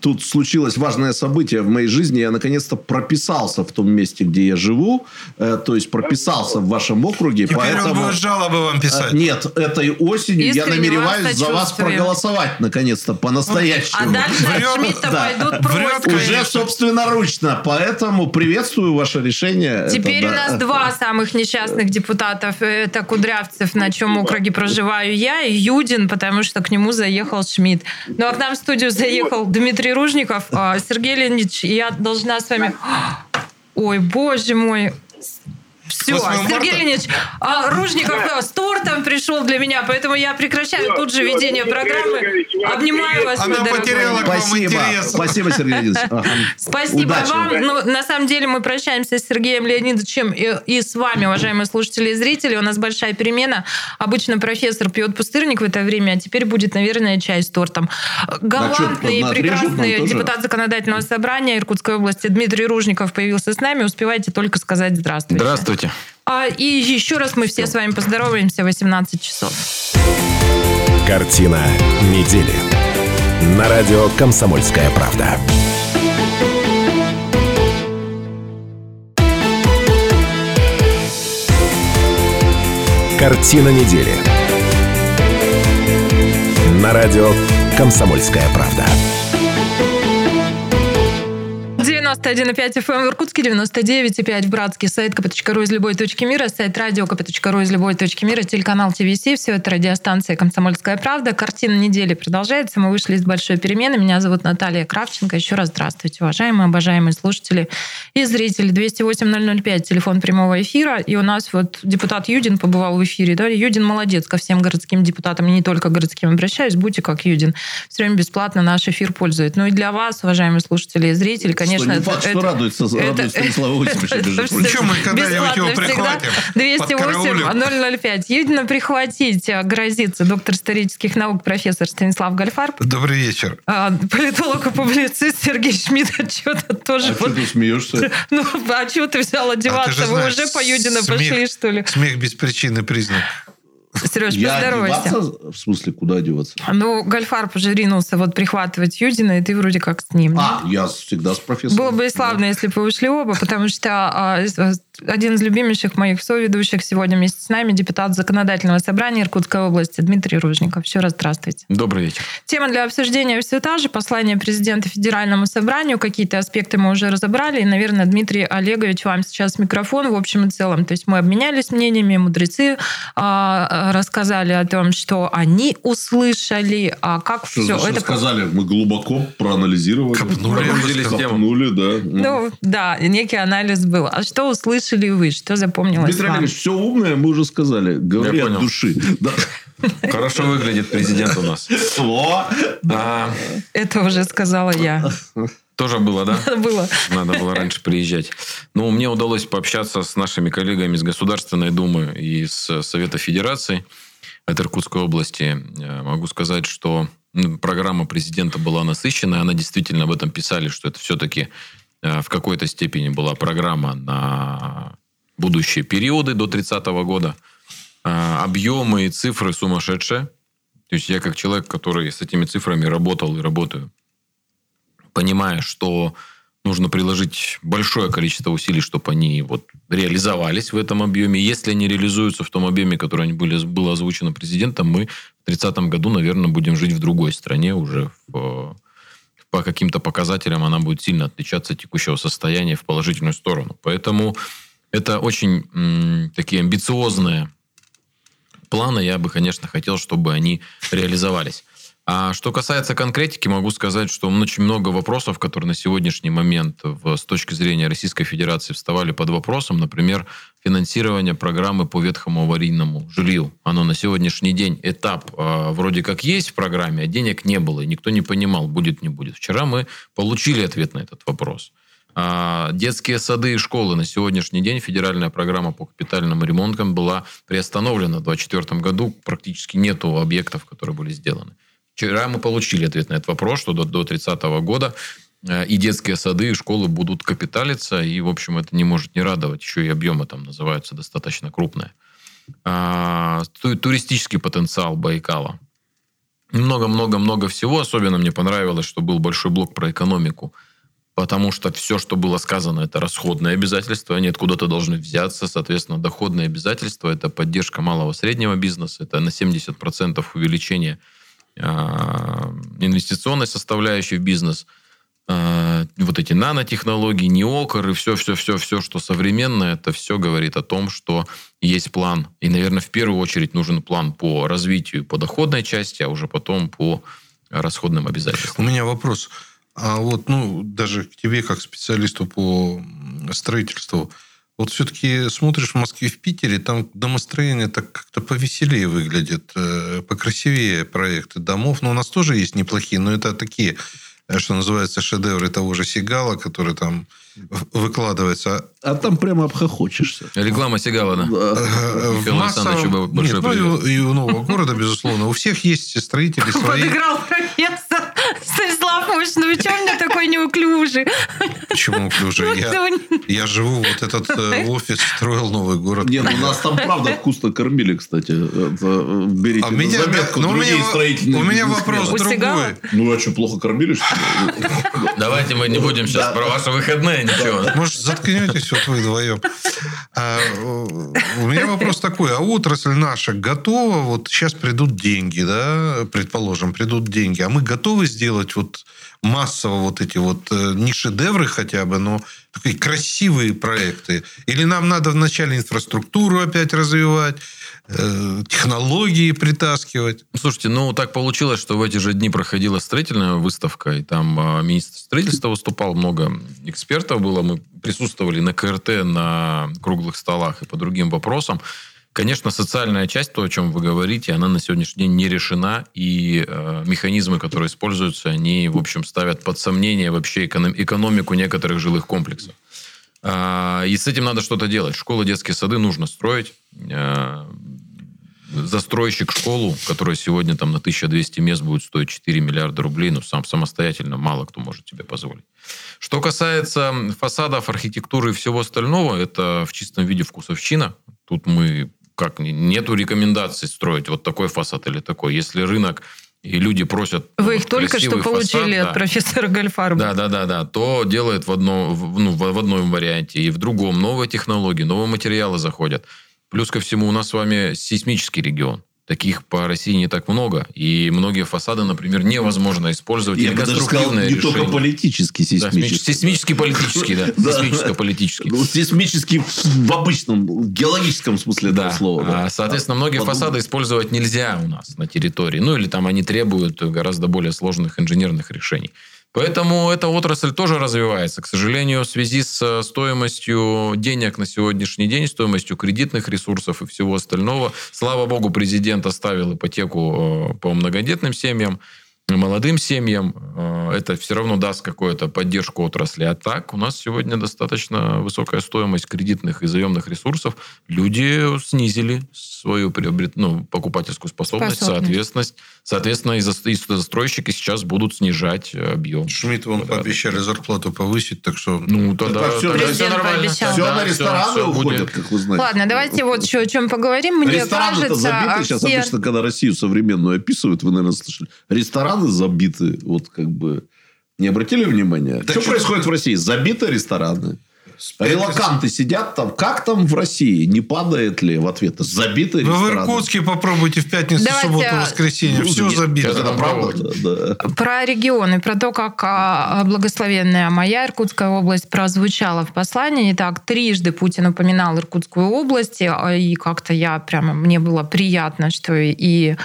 Тут случилось важное событие в моей жизни. Я, наконец-то, прописался в том месте, где я живу. То есть, прописался в вашем округе. Теперь поэтому... он будет жалобы вам писать. Нет, этой осенью Искренне я намереваюсь вас за вас проголосовать, наконец-то, по-настоящему. А дальше от Шмидта пойдут просьбы. Уже собственноручно. Поэтому приветствую ваше решение. Теперь у нас два самых несчастных депутатов. Это Кудрявцев, на чем округе проживаю я, и Юдин, потому что к нему заехал Шмидт. Ну, а к нам в студию заехал Дмитрий Ружников. Сергей Леонидович, я должна с вами... Ой, боже мой... Все, Сергей Леонидович, Ружников с тортом пришел для меня, поэтому я прекращаю все, тут же ведение программы. Обнимаю вас, Она потеряла к вам Спасибо. интерес. Спасибо, Сергей Леонидович. Ага. Спасибо Удачи. вам. Ну, на самом деле мы прощаемся с Сергеем Леонидовичем и, и с вами, уважаемые слушатели и зрители. У нас большая перемена. Обычно профессор пьет пустырник в это время, а теперь будет, наверное, чай с тортом. Галантный и прекрасный депутат Законодательного собрания Иркутской области Дмитрий Ружников появился с нами. Успевайте только сказать здравствуйте. Здравствуйте. А, и еще раз мы все с вами поздороваемся в восемнадцать часов. Картина недели. На радио «Комсомольская правда». Картина недели. На радио «Комсомольская правда». девяносто один и пять эф эм в Иркутске, девяносто девять и пять в Братске, сайт ка пэ точка ру из любой точки мира, сайт радио ка пэ точка ру из любой точки мира, телеканал ТВС. Все это радиостанция «Комсомольская правда». Картина недели продолжается. Мы вышли из большой перемены. Меня зовут Наталья Кравченко. Еще раз здравствуйте, уважаемые, обожаемые слушатели и зрители. двести восемь ноль ноль пять, телефон прямого эфира. И у нас вот депутат Юдин побывал в эфире. Да? Юдин молодец, ко всем городским депутатам, и не только городским обращаюсь, будьте как Юдин. Все время бесплатно наш эфир пользует. Ну и для вас, уважаемые слушатели и зрители, конечно, не факт, это, что это, радуется, это, радуется Станиславу Васильевичу. Причем мы, когда я его прихватил, двести восемь ноль ноль пять. Юдина прихватить грозится доктор исторических наук, профессор Станислав Гольдфарб. Добрый вечер. А, политолог и публицист Сергей Шмидт. А что ты тоже... А вот, что ты смеешься? Ну, а чего ты взял одеваться? А Вы знаешь, уже по Юдина смех, пошли, что ли? Смех без причины признак. Сереж, я поздоровайся. Одеваться? В смысле, куда одеваться? Ну, Гольдфарб уже ринулся вот прихватывать Юдина, и ты вроде как с ним. А, да? Я всегда с профессором. Было бы и славно, да, если бы вы ушли оба, потому что а, один из любимейших моих соведущих сегодня вместе с нами депутат Законодательного собрания Иркутской области Дмитрий Ружников. Еще раз здравствуйте. Добрый вечер. Тема для обсуждения все та же. Послание президента Федеральному собранию. Какие-то аспекты мы уже разобрали. И, наверное, Дмитрий Олегович, вам сейчас микрофон в общем и целом. То есть мы обменялись мнениями, мудрецы а, рассказали о том, что они услышали, а как что все это... Рассказали, мы глубоко проанализировали. Копнули, Копнули да. Ну, да, некий анализ был. А что услышали вы? Что запомнилось Дмитрий вам? Дмитрий, все умное мы уже сказали. Говори от души. Хорошо выглядит президент у нас. Это уже сказала я. Тоже было, да? Надо было. Надо было раньше приезжать. Ну, мне удалось пообщаться с нашими коллегами из Государственной Думы и с Совета Федерации от Иркутской области. Могу сказать, что программа президента была насыщенная. Она действительно, об этом писали, что это все-таки в какой-то степени была программа на будущие периоды до тридцатого года. Объемы и цифры сумасшедшие. То есть я как человек, который с этими цифрами работал и работаю, понимая, что нужно приложить большое количество усилий, чтобы они вот реализовались в этом объеме. Если они реализуются в том объеме, который были, было озвучено президентом, мы в тридцатом году, наверное, будем жить в другой стране уже. В, по каким-то показателям она будет сильно отличаться от текущего состояния в положительную сторону. Поэтому это очень м, такие амбициозные планы. Я бы, конечно, хотел, чтобы они реализовались. А что касается конкретики, могу сказать, что очень много вопросов, которые на сегодняшний момент в, с точки зрения Российской Федерации вставали под вопросом. Например, финансирование программы по ветхому аварийному жилью. Оно на сегодняшний день, этап э, вроде как есть в программе, а денег не было. И никто не понимал, будет, не будет. Вчера мы получили ответ на этот вопрос. А детские сады и школы. На сегодняшний день федеральная программа по капитальным ремонтам была приостановлена в две тысячи двадцать четвёртом году. Практически нету объектов, которые были сделаны. Вчера мы получили ответ на этот вопрос, что до тридцатого года и детские сады, и школы будут капиталиться. И, в общем, это не может не радовать. Еще и объемы там называются достаточно крупные. Туристический потенциал Байкала. Много-много-много всего. Особенно мне понравилось, что был большой блок про экономику. Потому что все, что было сказано, это расходные обязательства. Они откуда-то должны взяться. Соответственно, доходные обязательства. Это поддержка малого и среднего бизнеса. Это на семьдесят процентов увеличение инвестиционной составляющей в бизнес, вот эти нанотехнологии, неокр и все-все-все-все, что современное, это все говорит о том, что есть план. И, наверное, в первую очередь нужен план по развитию, по доходной части, а уже потом по расходным обязательствам. У меня вопрос. А вот, ну, даже к тебе, как специалисту по строительству, вот все-таки смотришь в Москве, в Питере, там домостроение так как-то повеселее выглядит, покрасивее проекты домов. Но у нас тоже есть неплохие, но это такие, что называется, шедевры того же Сигала, который там выкладывается. А там прямо обхохочешься. Реклама Сигала, да. В массовом... Нет, ну, и у нового города, безусловно. У всех есть строители свои... Подыграл профессор Станислав Станислав, ну вы чего мне такой неуклюжий? Почему неуклюжий? Я, я живу, вот этот э, офис строил новый город. Нет, ну нас там правда вкусно кормили, кстати. Берите а на меня, заметку, ну, другие меня, строительные. У меня вопрос другой. Усигало? Ну, а что, плохо кормили, что ли? Давайте мы не будем сейчас про ваши выходные, ничего. Может, заткнетесь вот вы вдвоем. У меня вопрос такой. А отрасль наша готова? Вот сейчас придут деньги, да, предположим, придут деньги. А мы готовы сделать вот массово вот эти вот не шедевры хотя бы, но такие красивые проекты? Или нам надо вначале инфраструктуру опять развивать, технологии притаскивать? Слушайте, ну так получилось, что в эти же дни проходила строительная выставка, и там министр строительства выступал, много экспертов было, мы присутствовали на ка эр тэ, на круглых столах и по другим вопросам. Конечно, социальная часть, то, о чем вы говорите, она на сегодняшний день не решена, и э, механизмы, которые используются, они, в общем, ставят под сомнение вообще эконом- экономику некоторых жилых комплексов. Э, и с этим надо что-то делать. Школы, детские сады нужно строить. Э, застройщик школу, которая сегодня там на тысяча двести мест будет стоить четыре миллиарда рублей, ну, сам самостоятельно мало кто может тебе позволить. Что касается фасадов, архитектуры и всего остального, это в чистом виде вкусовщина. Тут мы... Как нету рекомендаций строить вот такой фасад или такой. Если рынок и люди просят... Вы их только что получили от профессора Гольдфарба. Да, да, да, да. То делают в, одно, в, ну, в одном варианте и в другом. Новые технологии, новые материалы заходят. Плюс ко всему у нас с вами сейсмический регион. Таких по России не так много. И многие фасады, например, невозможно использовать. Я бы даже сказал, не только политический, сейсмический. Сейсмический, политический, да. Сейсмическо-политический. Сейсмический в обычном, геологическом смысле этого слова. Соответственно, многие фасады использовать нельзя у нас на территории. Ну, или там они требуют гораздо более сложных инженерных решений. Поэтому эта отрасль тоже развивается. К сожалению, в связи с стоимостью денег на сегодняшний день, стоимостью кредитных ресурсов и всего остального, слава богу, президент оставил ипотеку по многодетным семьям, молодым семьям. Это все равно даст какую-то поддержку отрасли. А так у нас сегодня достаточно высокая стоимость кредитных и заемных ресурсов. Люди снизили свою приобрет... ну, покупательскую способность, способность. Соответственно, и застройщики сейчас будут снижать объем. Шмидт, вам да, пообещали да. зарплату повысить, так что... Ну, тогда, тогда, все, тогда все нормально. Все да, на рестораны все, уходят, будет. Как вы знаете. Ладно, давайте вот еще о чем поговорим. Мне рестораны-то кажется, забиты. А сейчас все... обычно, когда Россию современную описывают, вы, наверное, слышали, рестораны забиты. Вот как бы... Не обратили внимания? Да что, что происходит в России? Забиты рестораны. Релоканты сидят там. Как там в России? Не падает ли в ответ? Забиты рестораны. Вы в Иркутске попробуйте в пятницу, давайте... субботу, воскресенье. Ну, все забито. Это правда. Да, да. Про регионы, про то, как благословенная моя Иркутская область прозвучала в послании. Итак, трижды Путин упоминал Иркутскую область. И как-то я прямо... Мне было приятно, что и...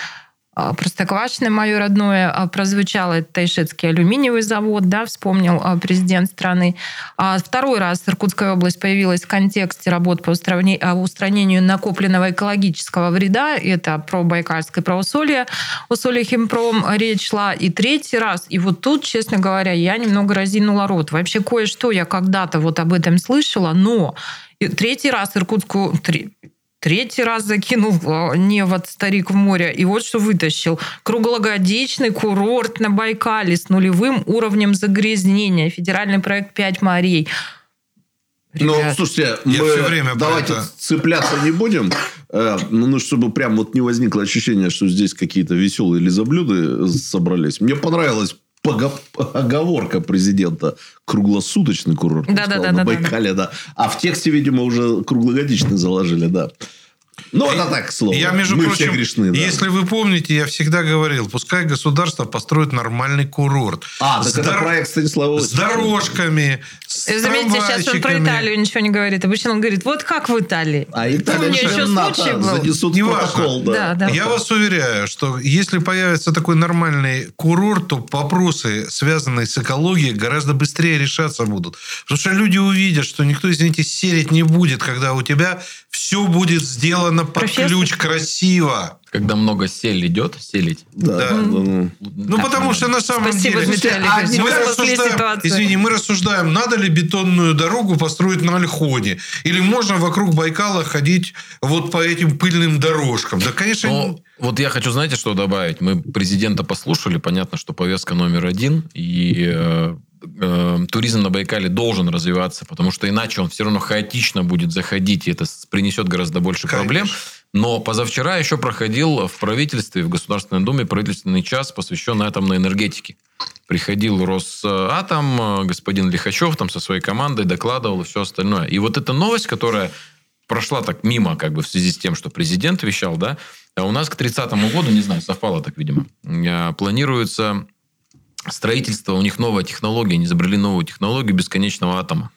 Простоквашино, мое родное, прозвучало, Тайшетский алюминиевый завод, да, вспомнил президент страны. Второй раз Иркутская область появилась в контексте работ по устранению накопленного экологического вреда. Это про Байкальское, про Усолье. Соли Химфром речь шла. И третий раз. И вот тут, честно говоря, я немного разинула рот. Вообще кое-что я когда-то вот об этом слышала, но третий раз Иркутскую... Третий раз закинул невод старик в море. И вот что вытащил. Круглогодичный курорт на Байкале с нулевым уровнем загрязнения. Федеральный проект «Пять морей». Ребят. Ну, слушайте, я мы все время давайте это... цепляться не будем. Ну, чтобы прям вот не возникло ощущение, что здесь какие-то веселые лизоблюды собрались. Мне понравилось... Оговорка президента. Круглосуточный курорт. Да, да, да, на да, Байкале, да. да. А в тексте, видимо, уже круглогодичный заложили, да. Ну, это так, слово. Я, между Мы прочим, все грешны, да. Если вы помните, я всегда говорил, пускай государство построит нормальный курорт. А, так это дор... проект Станислава. С дорожками, с трамвайчиками. Заметьте, сейчас он про Италию ничего не говорит. Обычно он говорит, вот как в Италии. А Италия еще случай был. Занесут не протокол. Да. Да, да, я да. вас уверяю, что если появится такой нормальный курорт, то вопросы, связанные с экологией, гораздо быстрее решаться будут. Потому что люди увидят, что никто, извините, серить не будет, когда у тебя все будет сделано Сделано под профессор? Ключ красиво. Когда много сель идет, селить. Да. да. Mm-hmm. Ну, так, потому что на самом Спасибо, деле... Дмитрий, а, мы рассуждаем, извини, мы рассуждаем, надо ли бетонную дорогу построить на Ольхоне? Или можно вокруг Байкала ходить вот по этим пыльным дорожкам? Да, конечно... Но... Вот я хочу, знаете, что добавить? Мы президента послушали, понятно, что повестка номер один, и э, э, туризм на Байкале должен развиваться, потому что иначе он все равно хаотично будет заходить, и это принесет гораздо больше Конечно. Проблем. Но позавчера еще проходил в правительстве, в Государственной Думе правительственный час, посвященный атомной энергетике. Приходил Росатом, господин Лихачев там со своей командой докладывал и все остальное. И вот эта новость, которая прошла так мимо, как бы в связи с тем, что президент вещал, да, у нас к тридцатому году, не знаю, совпало так, видимо, планируется строительство, у них новая технология, они изобрели новую технологию бесконечного атома.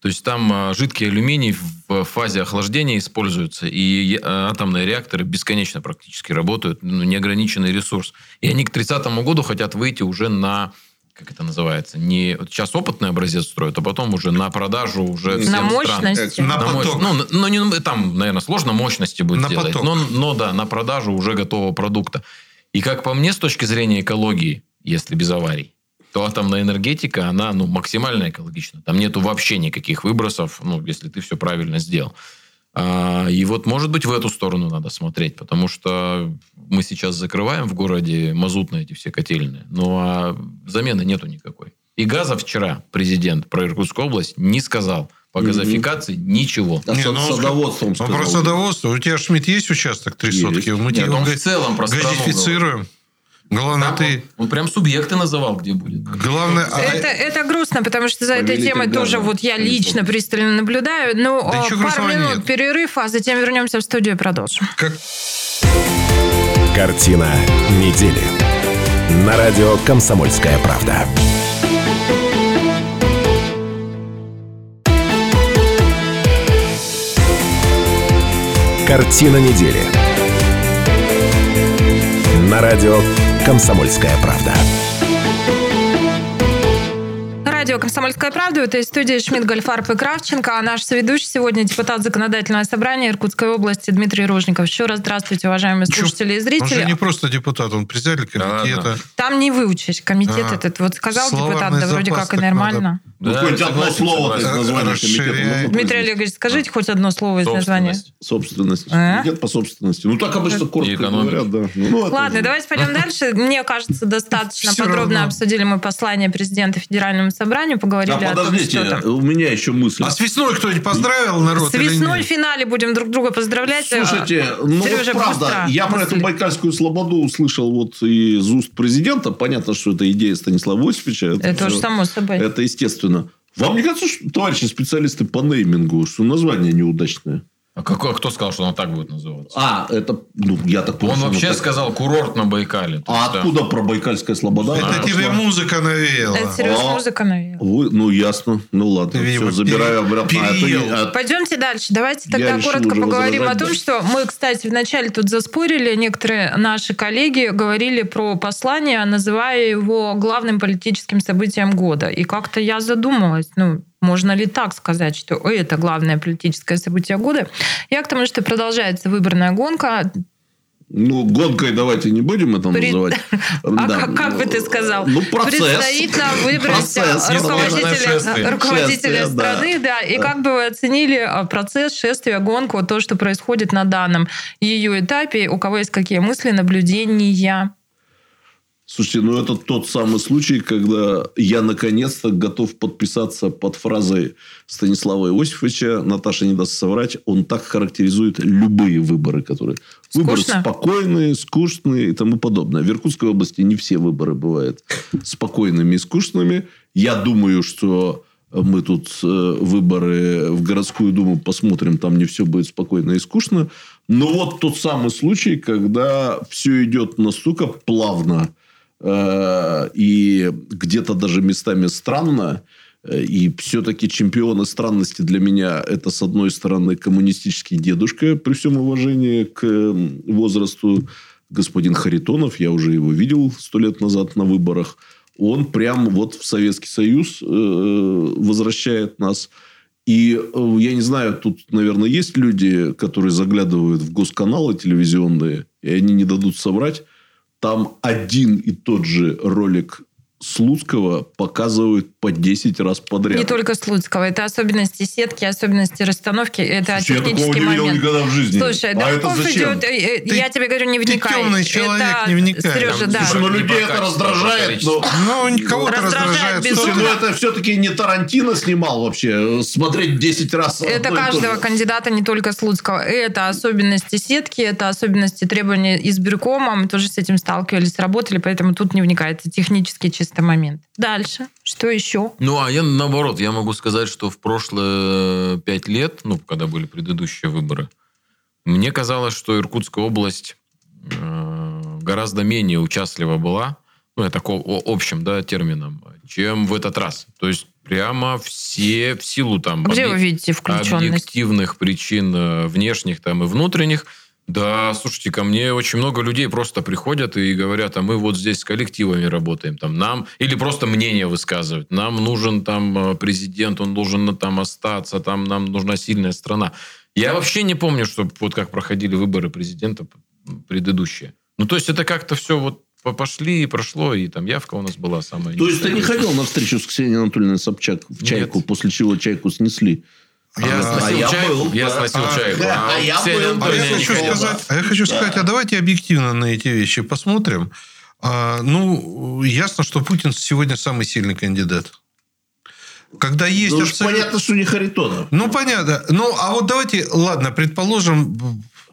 То есть там жидкий алюминий в фазе охлаждения используется, и атомные реакторы бесконечно практически работают, неограниченный ресурс. И они к тридцатому году хотят выйти уже на... Как это называется? Не сейчас опытный образец строят, а потом уже на продажу уже всем странам. На мощности? На поток. Ну, ну не, там, наверное, сложно мощности будет на делать. Поток. Но, но да, на продажу уже готового продукта. И как по мне, с точки зрения экологии, если без аварий, то атомная энергетика, она ну, максимально экологична. Там нету вообще никаких выбросов, ну, если ты все правильно сделал. И вот, может быть, в эту сторону надо смотреть, потому что мы сейчас закрываем в городе мазутные эти все котельные, ну а замены нету никакой. И газа вчера президент про Иркутскую область не сказал. По газификации mm-hmm. ничего. А не, ну, садоводством он сказал. Про садоводство. У тебя, Шмидт, есть участок три сотки? Мы Нет, его он га- в целом газифицируем. Главное, да, ты... Он, он прям субъекты называл, где будет. Главное... Это, это грустно, потому что за Повели этой темой тоже вот я лично лицо. Пристально наблюдаю. Ну, да пару минут нет. перерыв, а затем вернемся в студию и продолжим. Как... Картина недели. На радио «Комсомольская правда». Картина недели. На радио «Комсомольская правда». Радио «Комсомольская правда». Это из студии Шмидт, Гольдфарб и Кравченко. А наш соведущий сегодня депутат Законодательного собрания Иркутской области Дмитрий Ружников. Еще раз здравствуйте, уважаемые слушатели и зрители. Он же не просто депутат, он председатель комитета. Да, да. Там не выучишь. Комитет а, этот вот сказал депутат, да вроде как и нормально. Ну, да, хоть одно слово из названия комитета. Дмитрий Олегович, скажите хоть одно слово из названия. Собственность. А? Комитет по собственности. Ну, так обычно коротко говорят, да. Ну, ладно, давайте пойдем дальше. Мне кажется, достаточно Все подробно равно. Обсудили мы послание президента Федеральному собранию, поговорили а о том, что там. У меня еще мысль. А с весной кто-нибудь поздравил народ? С весной в финале будем друг друга поздравлять. Слушайте, ну вот правда, я мысли. Про эту Байкальскую Слободу услышал вот из уст президента. Понятно, что это идея Станислава Иосифовича. Это, это уже само собой. Это естественно. Вам не кажется, что, товарищи специалисты по неймингу, что название неудачное? А какой, кто сказал, что оно так будет называться? А, это... Ну, я так понял. Он вообще так... сказал курорт на Байкале. А есть, откуда да. про Байкальская Слобода? Это пошла? Тебе музыка навеяла. Это серьезно а, музыка навеяла. Вы, ну, ясно. Ну, ладно. Ты, все, забираю пере... обратно. А, это... Пойдемте дальше. Давайте тогда я коротко поговорим о том, да. что... Мы, кстати, вначале тут заспорили. Некоторые наши коллеги говорили про послание, называя его главным политическим событием года. И как-то я задумалась, ну... Можно ли так сказать, что это главное политическое событие года? Я к тому, что продолжается выборная гонка. Ну, гонкой давайте не будем это При... называть. А да. как, как бы ты сказал? Ну, процесс. Предстоит нам выбрать руководителя, руководителя шествие, страны. Да. Да. И да. как бы вы оценили процесс, шествие, гонку, то, что происходит на данном ее этапе? У кого есть какие мысли, наблюдения? Слушайте, ну это тот самый случай, когда я наконец-то готов подписаться под фразой Станислава Иосифовича. Наташа не даст соврать. Он так характеризует любые выборы, которые... Скучно? Выборы спокойные, скучные и тому подобное. В Иркутской области не все выборы бывают спокойными и скучными. Я думаю, что мы тут выборы в городскую думу посмотрим. Там не все будет спокойно и скучно. Но вот тот самый случай, когда все идет настолько плавно, и где-то даже местами странно. И все-таки чемпионы странности для меня это, с одной стороны, коммунистический дедушка, при всем уважении к возрасту, господин Харитонов. Я уже его видел сто лет назад на выборах. Он прям вот в Советский Союз возвращает нас. И я не знаю, тут, наверное, есть люди, которые заглядывают в госканалы телевизионные, и они не дадут соврать. Там один и тот же ролик Слуцкого показывают по десять раз подряд. Не только Слуцкого. Это особенности сетки, особенности расстановки. Это Слушай, технический я момент. Я такого не видел никогда в жизни. Слушай, а Даванков это зачем? Идет... Ты... Я тебе говорю, не вникай. Ты темный человек, это... не вникай. Сережа, да. Слушай, ну, людей это раздражает. Но... Ну, кого-то раздражает. раздражает. Слушай, ну, это все-таки не Тарантино снимал вообще. Смотреть десять раз. Это каждого кандидата, не только Слуцкого. Это особенности сетки, это особенности требования избиркома. Мы тоже с этим сталкивались, работали, поэтому тут не вникает. Это технически чисто момент. Дальше. Что еще? Ну, а я наоборот, я могу сказать, что в прошлые пять лет, ну, когда были предыдущие выборы, мне казалось, что Иркутская область э, гораздо менее участлива была, ну, я так общим, да, термином, чем в этот раз. То есть, прямо все в силу там... А где вы видите включенность? Объективных причин внешних там и внутренних. Да, слушайте, ко мне очень много людей просто приходят и говорят, а мы вот здесь с коллективами работаем, там, нам, или просто мнение высказывают, нам нужен там президент, он должен там остаться, там нам нужна сильная страна. Я да. вообще не помню, что вот как проходили выборы президента предыдущие. Ну, то есть это как-то все вот пошли и прошло, и там явка у нас была самая... То есть ты не ходил на встречу с Ксенией Анатольевной Собчак в «Чайку», Нет. после чего «Чайку» снесли? Я сносил чайку. Я сносил чайку. А я хочу сказать, а я хочу сказать, а давайте объективно на эти вещи посмотрим. А, ну, ясно, что Путин сегодня самый сильный кандидат. Когда есть... Ну, абсолютно... понятно, что не Харитонов. Ну, понятно. Ну, а вот давайте, ладно, предположим,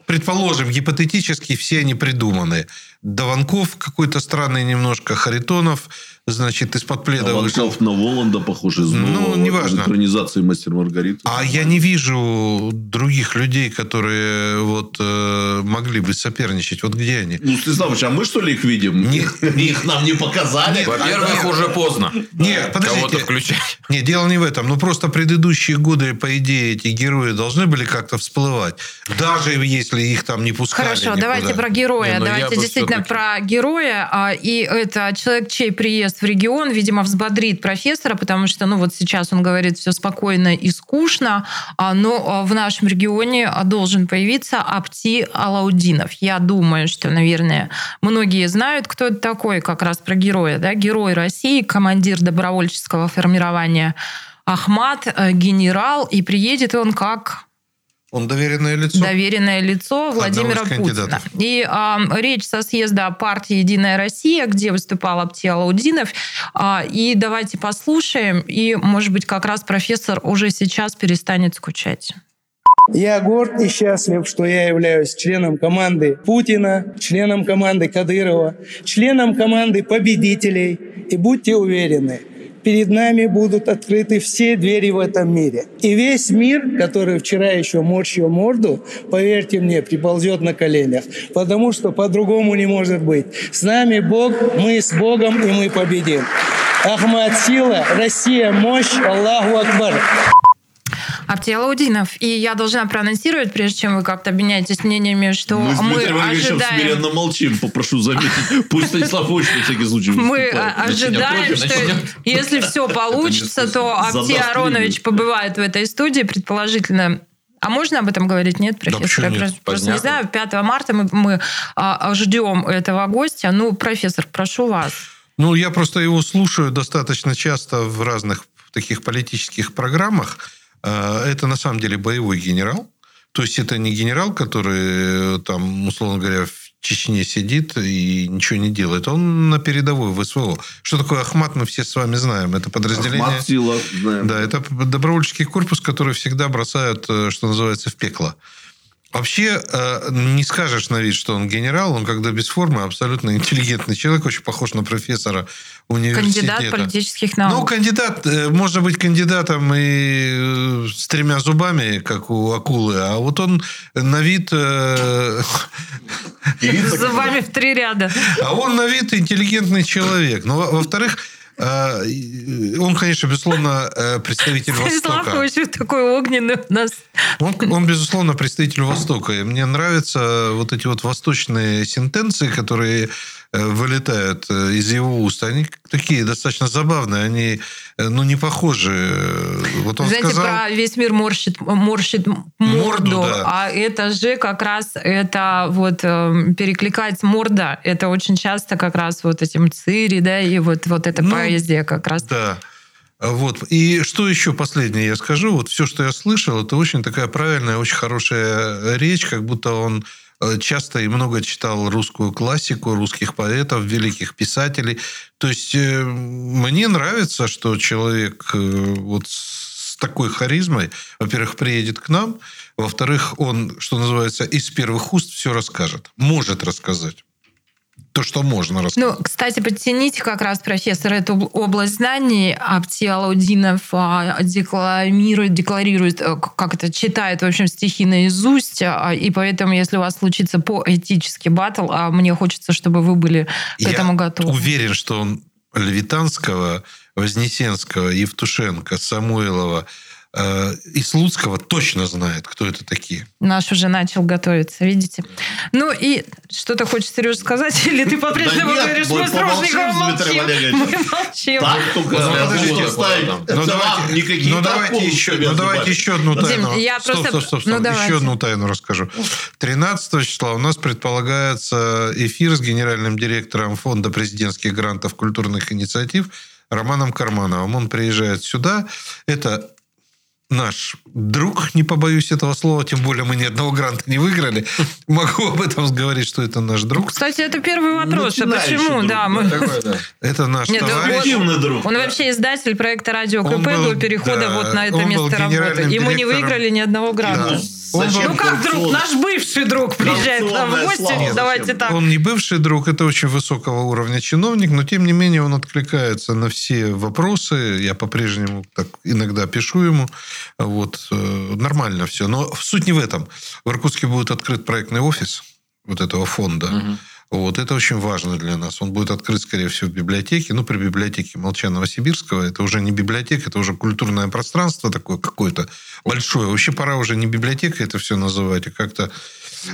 предположим, гипотетически все они придуманы. Даванков какой-то странный немножко, Харитонов... Значит, из-под пледа вышел. Даванков на Воланда похож из нового. Ну, неважно. Экранизации «Мастер Маргариты». А я не вижу других людей, которые вот могли бы соперничать. Вот где они? Ну, Станиславович, а мы что ли их видим? Нет. Их нам не показали. Нет, во-первых, нет. уже поздно. Нет, да. подождите. Кого-то включать. Нет, дело не в этом. Ну, просто предыдущие годы, по идее, эти герои должны были как-то всплывать. Даже если их там не пускали. Хорошо, никуда. Давайте про героя. Не, давайте действительно про героя. И это человек, чей приезд в регион, видимо, взбодрит профессора, потому что, ну, вот сейчас он говорит, все спокойно и скучно, но в нашем регионе должен появиться Апти Алаудинов. Я думаю, что, наверное, многие знают, кто это такой, как раз про героя, да, герой России, командир добровольческого формирования Ахмат, генерал, и приедет он как... Он доверенное лицо. Доверенное лицо Владимира Путина. И а, речь со съезда партии «Единая Россия», где выступал Апти Алаудинов. А, и давайте послушаем, и, может быть, как раз профессор уже сейчас перестанет скучать. Я горд и счастлив, что я являюсь членом команды Путина, членом команды Кадырова, членом команды победителей. И будьте уверены, перед нами будут открыты все двери в этом мире. И весь мир, который вчера еще морщил морду, поверьте мне, приползет на коленях. Потому что по-другому не может быть. С нами Бог, мы с Богом, и мы победим. Ахмат сила, Россия мощь, Аллаху Акбар. Апти Алаудинов. И я должна проанонсировать, прежде чем вы как-то обменяетесь мнениями, что мы, мы ожидаем... смиренно молчим, попрошу заметить. Пусть Станислав Ильич на всякий случай выступает. Мы ожидаем, что если все получится, то Апти Аронович побывает в этой студии, предположительно... А можно об этом говорить? Нет, профессор? Да, я просто, просто не знаю. пятого марта мы, мы а, ждем этого гостя. Ну, профессор, прошу вас. Ну, я просто его слушаю достаточно часто в разных таких политических программах. Это на самом деле боевой генерал. То есть это не генерал, который, там, условно говоря, в Чечне сидит и ничего не делает. Он на передовой в СВО. Что такое Ахмат, мы все с вами знаем. Это подразделение... Ахмат сила, знаем. Да, это добровольческий корпус, который всегда бросают, что называется, в пекло. Вообще, не скажешь на вид, что он генерал. Он, когда без формы, абсолютно интеллигентный человек. Очень похож на профессора университета. Кандидат политических наук. Ну, кандидат. Можно быть кандидатом и с тремя зубами, как у акулы. А вот он на вид... С зубами в три ряда. А он на вид интеллигентный человек. Но, во-вторых... Он, конечно, безусловно, представитель Востока. Станислав такой огненный у нас. Он, он, безусловно, представитель Востока. И мне нравятся вот эти вот восточные сентенции, которые вылетают из его уст. Они такие достаточно забавные. Они ну, не похожи. Вот он Знаете, сказал... про весь мир морщит, морщит морду, морду да. А это же как раз это вот перекликать морда. Это очень часто как раз вот этим цири, да, и вот, вот эта ну, поэзия как раз... Да. Вот. И что еще последнее я скажу? Вот все, что я слышал, это очень такая правильная, очень хорошая речь, как будто он часто и много читал русскую классику, русских поэтов, великих писателей. То есть мне нравится, что человек вот с такой харизмой, во-первых, приедет к нам, во-вторых, он, что называется, из первых уст все расскажет, может рассказать. То, что можно рассказать. Ну, кстати, подтяните как раз профессор эту область знаний. Апти Алаудинов декламирует, декларирует, как это, читает, в общем, стихи наизусть. И поэтому, если у вас случится поэтический баттл, а мне хочется, чтобы вы были к этому готовы. Я уверен, что он Левитанского, Вознесенского, Евтушенко, Самойлова и Слуцкого точно знает, кто это такие. Наш уже начал готовиться, видите? Ну и что-то хочешь, Серёж, сказать? Или ты по-прежнему да говоришь, мы с Ружниковым молчим? Мы молчим. Так только ну давайте еще ну, давайте еще одну тайну. Я стоп, просто... стоп, стоп, стоп. Ну, еще давайте. одну тайну расскажу. тринадцатого числа у нас предполагается эфир с генеральным директором Фонда президентских грантов культурных инициатив Романом Кармановым. Он приезжает сюда. Это... наш друг, не побоюсь этого слова, тем более мы ни одного гранта не выиграли. Могу об этом говорить, что это наш друг. Кстати, это первый вопрос. А почему? Друг, да, мы... такой, да. Это наш Нет, товарищ. Он, друг, он да. вообще издатель проекта «Радио КП» до перехода да, вот на это место работы. И мы не выиграли ни одного гранта. Да. Он был... Ну как друг? Наш бывший друг приезжает нам в гости. Нет, давайте так. Он не бывший друг, это очень высокого уровня чиновник, но тем не менее он откликается на все вопросы. Я по-прежнему так иногда пишу ему. Вот, нормально все. Но суть не в этом. В Иркутске будет открыт проектный офис вот этого фонда. Угу. Вот, это очень важно для нас. Он будет открыт, скорее всего, в библиотеке. Ну, при библиотеке Молчанова-Сибирского. Это уже не библиотека, это уже культурное пространство такое какое-то большое. Вообще пора уже не библиотека это все называть, а как-то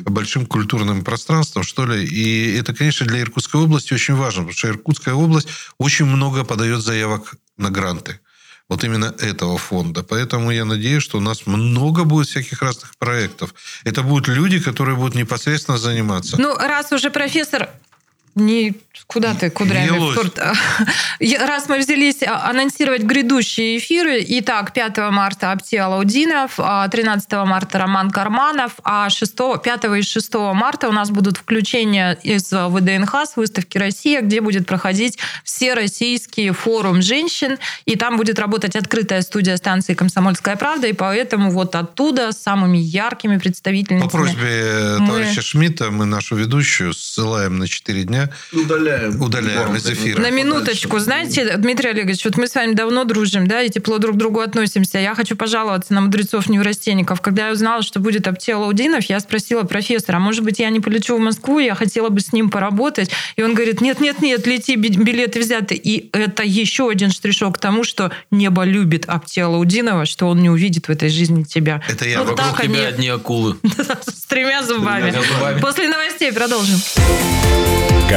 большим культурным пространством, что ли. И это, конечно, для Иркутской области очень важно, потому что Иркутская область очень много подает заявок на гранты. Вот именно этого фонда. Поэтому я надеюсь, что у нас много будет всяких разных проектов. Это будут люди, которые будут непосредственно заниматься. Ну, раз уже профессор... Не... Куда ты кудрями в торт? Раз мы взялись анонсировать грядущие эфиры. Итак, пятого марта Апти Алаудинов, тринадцатого марта Роман Карманов, а шестого, пятого и шестого марта у нас будут включения из ВДНХ с выставки «Россия», где будет проходить всероссийский форум женщин, и там будет работать открытая студия станции «Комсомольская правда», и поэтому вот оттуда с самыми яркими представительницами... По просьбе мы... товарища Шмидта мы нашу ведущую ссылаем на четыре дня. Удаляем. Удаляем из эфира. На минуточку. Знаете, Дмитрий Олегович, вот мы с вами давно дружим, да, и тепло друг к другу относимся. Я хочу пожаловаться на мудрецов-неврастенников. Когда я узнала, что будет Апти Алаудинов, я спросила профессора, может быть, я не полечу в Москву, я хотела бы с ним поработать. И он говорит, нет-нет-нет, лети, билеты взяты. И это еще один штришок к тому, что небо любит Апти Алаудинова, что он не увидит в этой жизни тебя. Это я. Вот вокруг тебя они... одни акулы. С тремя зубами. После новостей продолжим.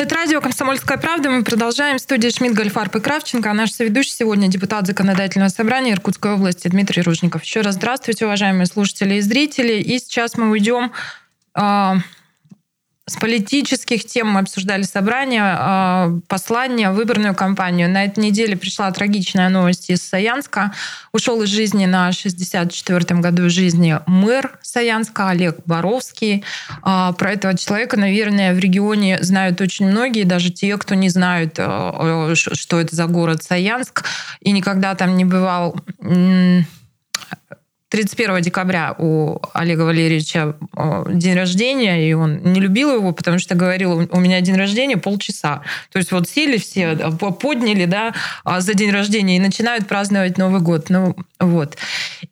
Это радио «Комсомольская правда». Мы продолжаем. В студии Шмидт, Гольдфарб и Кравченко. А наш соведущий сегодня депутат Законодательного собрания Иркутской области Дмитрий Ружников. Еще раз здравствуйте, уважаемые слушатели и зрители. И сейчас мы уйдем э, с политических тем. Мы обсуждали собрание, э, послание, выборную кампанию. На этой неделе пришла трагичная новость из Саянска. Ушел из жизни на шестьдесят четвёртом году жизни мэр Саянска Олег Боровский. Про этого человека, наверное, в регионе знают очень многие, даже те, кто не знают, что это за город Саянск, и никогда там не бывал. тридцать первого декабря у Олега Валерьевича день рождения, и он не любил его, потому что говорил, у меня день рождения полчаса. То есть вот сели все, подняли да, за день рождения и начинают праздновать Новый год. Ну, Вот.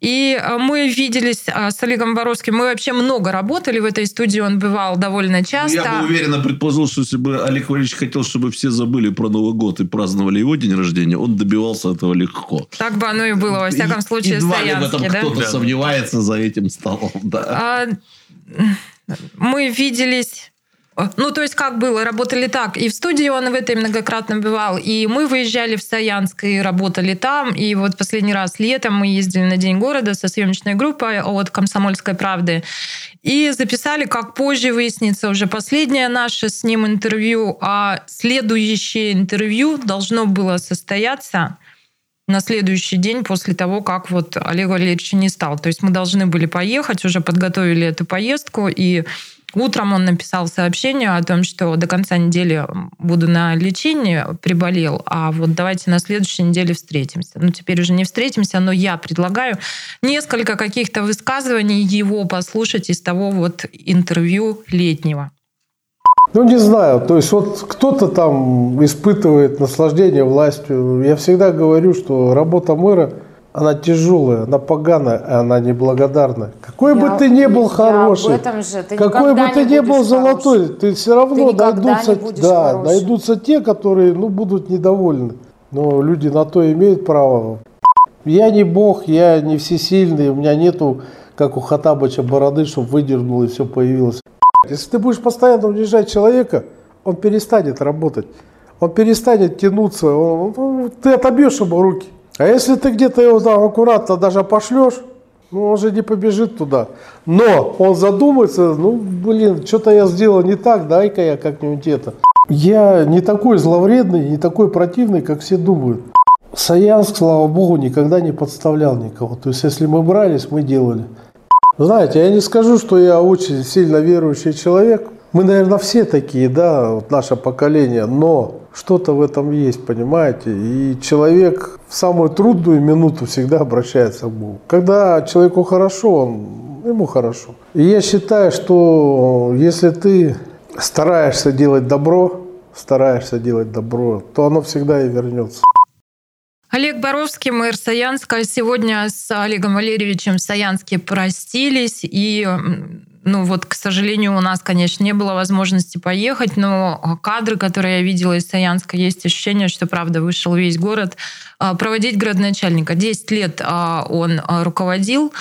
И мы виделись с Олегом Боровским. Мы вообще много работали в этой студии. Он бывал довольно часто. Я бы уверенно предположил, что если бы Олег Валерьевич хотел, чтобы все забыли про Новый год и праздновали его день рождения, он добивался этого легко. Так бы оно и было. Во всяком случае, Саянский. Да? Кто-то да. сомневается за этим столом. Да. А, мы виделись... Ну, то есть, как было, работали так. И в студии он в этой многократно бывал. И мы выезжали в Саянск и работали там. И вот последний раз летом мы ездили на День города со съемочной группой от «Комсомольской правды». И записали, как позже выяснится, уже последнее наше с ним интервью. А следующее интервью должно было состояться на следующий день после того, как вот Олег Валерьевич не стал. То есть, мы должны были поехать, уже подготовили эту поездку. И... Утром он написал сообщение о том, что до конца недели буду на лечении, приболел, а вот давайте на следующей неделе встретимся. Ну, теперь уже не встретимся, но я предлагаю несколько каких-то высказываний его послушать из того вот интервью летнего. Ну, не знаю, то есть вот кто-то там испытывает наслаждение властью. Я всегда говорю, что работа мэра, она тяжелая, она поганая, она неблагодарная. Какой я, бы ты ни был хороший, же, ты какой бы ты ни был золотой, хороший. Ты все равно ты найдутся, да, найдутся те, которые ну, будут недовольны. Но люди на то имеют право. Я не бог, я не всесильный, у меня нету, как у Хаттабыча, бороды, чтобы выдернул и все появилось. Если ты будешь постоянно унижать человека, он перестанет работать, он перестанет тянуться, он, он, ты отобьешь ему руки. А если ты где-то его там аккуратно даже пошлешь, ну он же не побежит туда. Но он задумается, ну блин, что-то я сделал не так, дай-ка я как-нибудь это. Я не такой зловредный, не такой противный, как все думают. Саянск, слава богу, никогда не подставлял никого. То есть, если мы брались, мы делали. Знаете, я не скажу, что я очень сильно верующий человек. Мы, наверное, все такие, да, вот наше поколение, но... Что-то в этом есть, понимаете? И человек в самую трудную минуту всегда обращается к Богу. Когда человеку хорошо, он, ему хорошо. И я считаю, что если ты стараешься делать добро, стараешься делать добро, то оно всегда и вернется. Олег Боровский, мэр Саянска, сегодня с Олегом Валерьевичем в Саянске простились и... Ну вот, к сожалению, у нас, конечно, не было возможности поехать, но кадры, которые я видела из Саянска, есть ощущение, что, правда, вышел весь город проводить городоначальника. Десять лет он руководил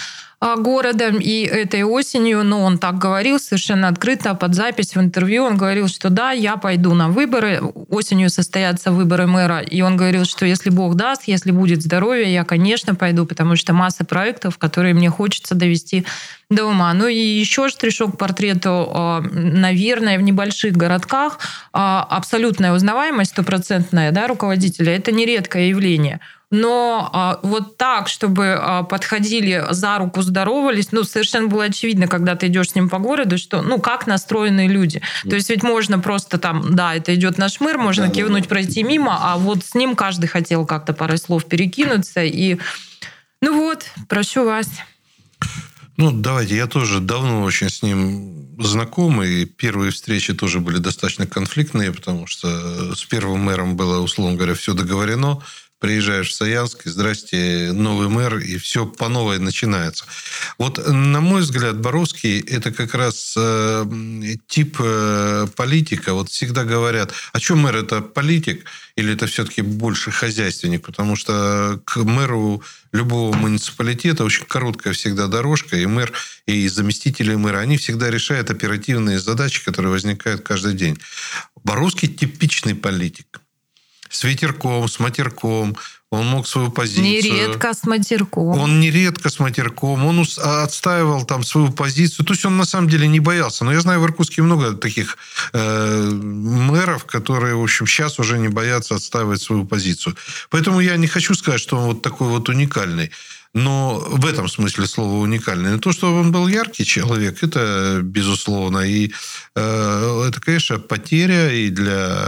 городом, и этой осенью, но он так говорил совершенно открыто, под запись в интервью, он говорил, что да, я пойду на выборы, осенью состоятся выборы мэра, и он говорил, что если Бог даст, если будет здоровье, я, конечно, пойду, потому что масса проектов, которые мне хочется довести до ума. Ну и еще штришок к портрету, наверное, в небольших городках абсолютная узнаваемость, стопроцентная, да, руководителя, это нередкое явление. Но вот так, чтобы подходили за руку, здоровались, ну, совершенно было очевидно, когда ты идешь с ним по городу, что, ну, как настроены люди. Да. То есть ведь можно просто там, да, это идет наш мэр, можно да, кивнуть, да. пройти мимо, а вот с ним каждый хотел как-то парой слов перекинуться. И, ну вот, прошу вас. Ну, давайте, я тоже давно очень с ним знаком, и первые встречи тоже были достаточно конфликтные, потому что с первым мэром было, условно говоря, все договорено. Приезжаешь в Саянск, и здрасте, новый мэр, и все по новой начинается. Вот, на мой взгляд, Боровский – это как раз э, тип э, политика. Вот всегда говорят, а что мэр – это политик или это все-таки больше хозяйственник? Потому что к мэру любого муниципалитета очень короткая всегда дорожка, и мэр, и заместители мэра, они всегда решают оперативные задачи, которые возникают каждый день. Боровский – типичный политик. С ветерком, с матерком. Он мог свою позицию... Нередко с матерком. Он нередко с матерком. Он отстаивал там свою позицию. То есть, он на самом деле не боялся. Но я знаю, в Иркутске много таких э, мэров, которые, в общем, сейчас уже не боятся отстаивать свою позицию. Поэтому я не хочу сказать, что он вот такой вот уникальный. Но в этом смысле слово уникальный. Но то, что он был яркий человек, это безусловно. И э, это, конечно, потеря и для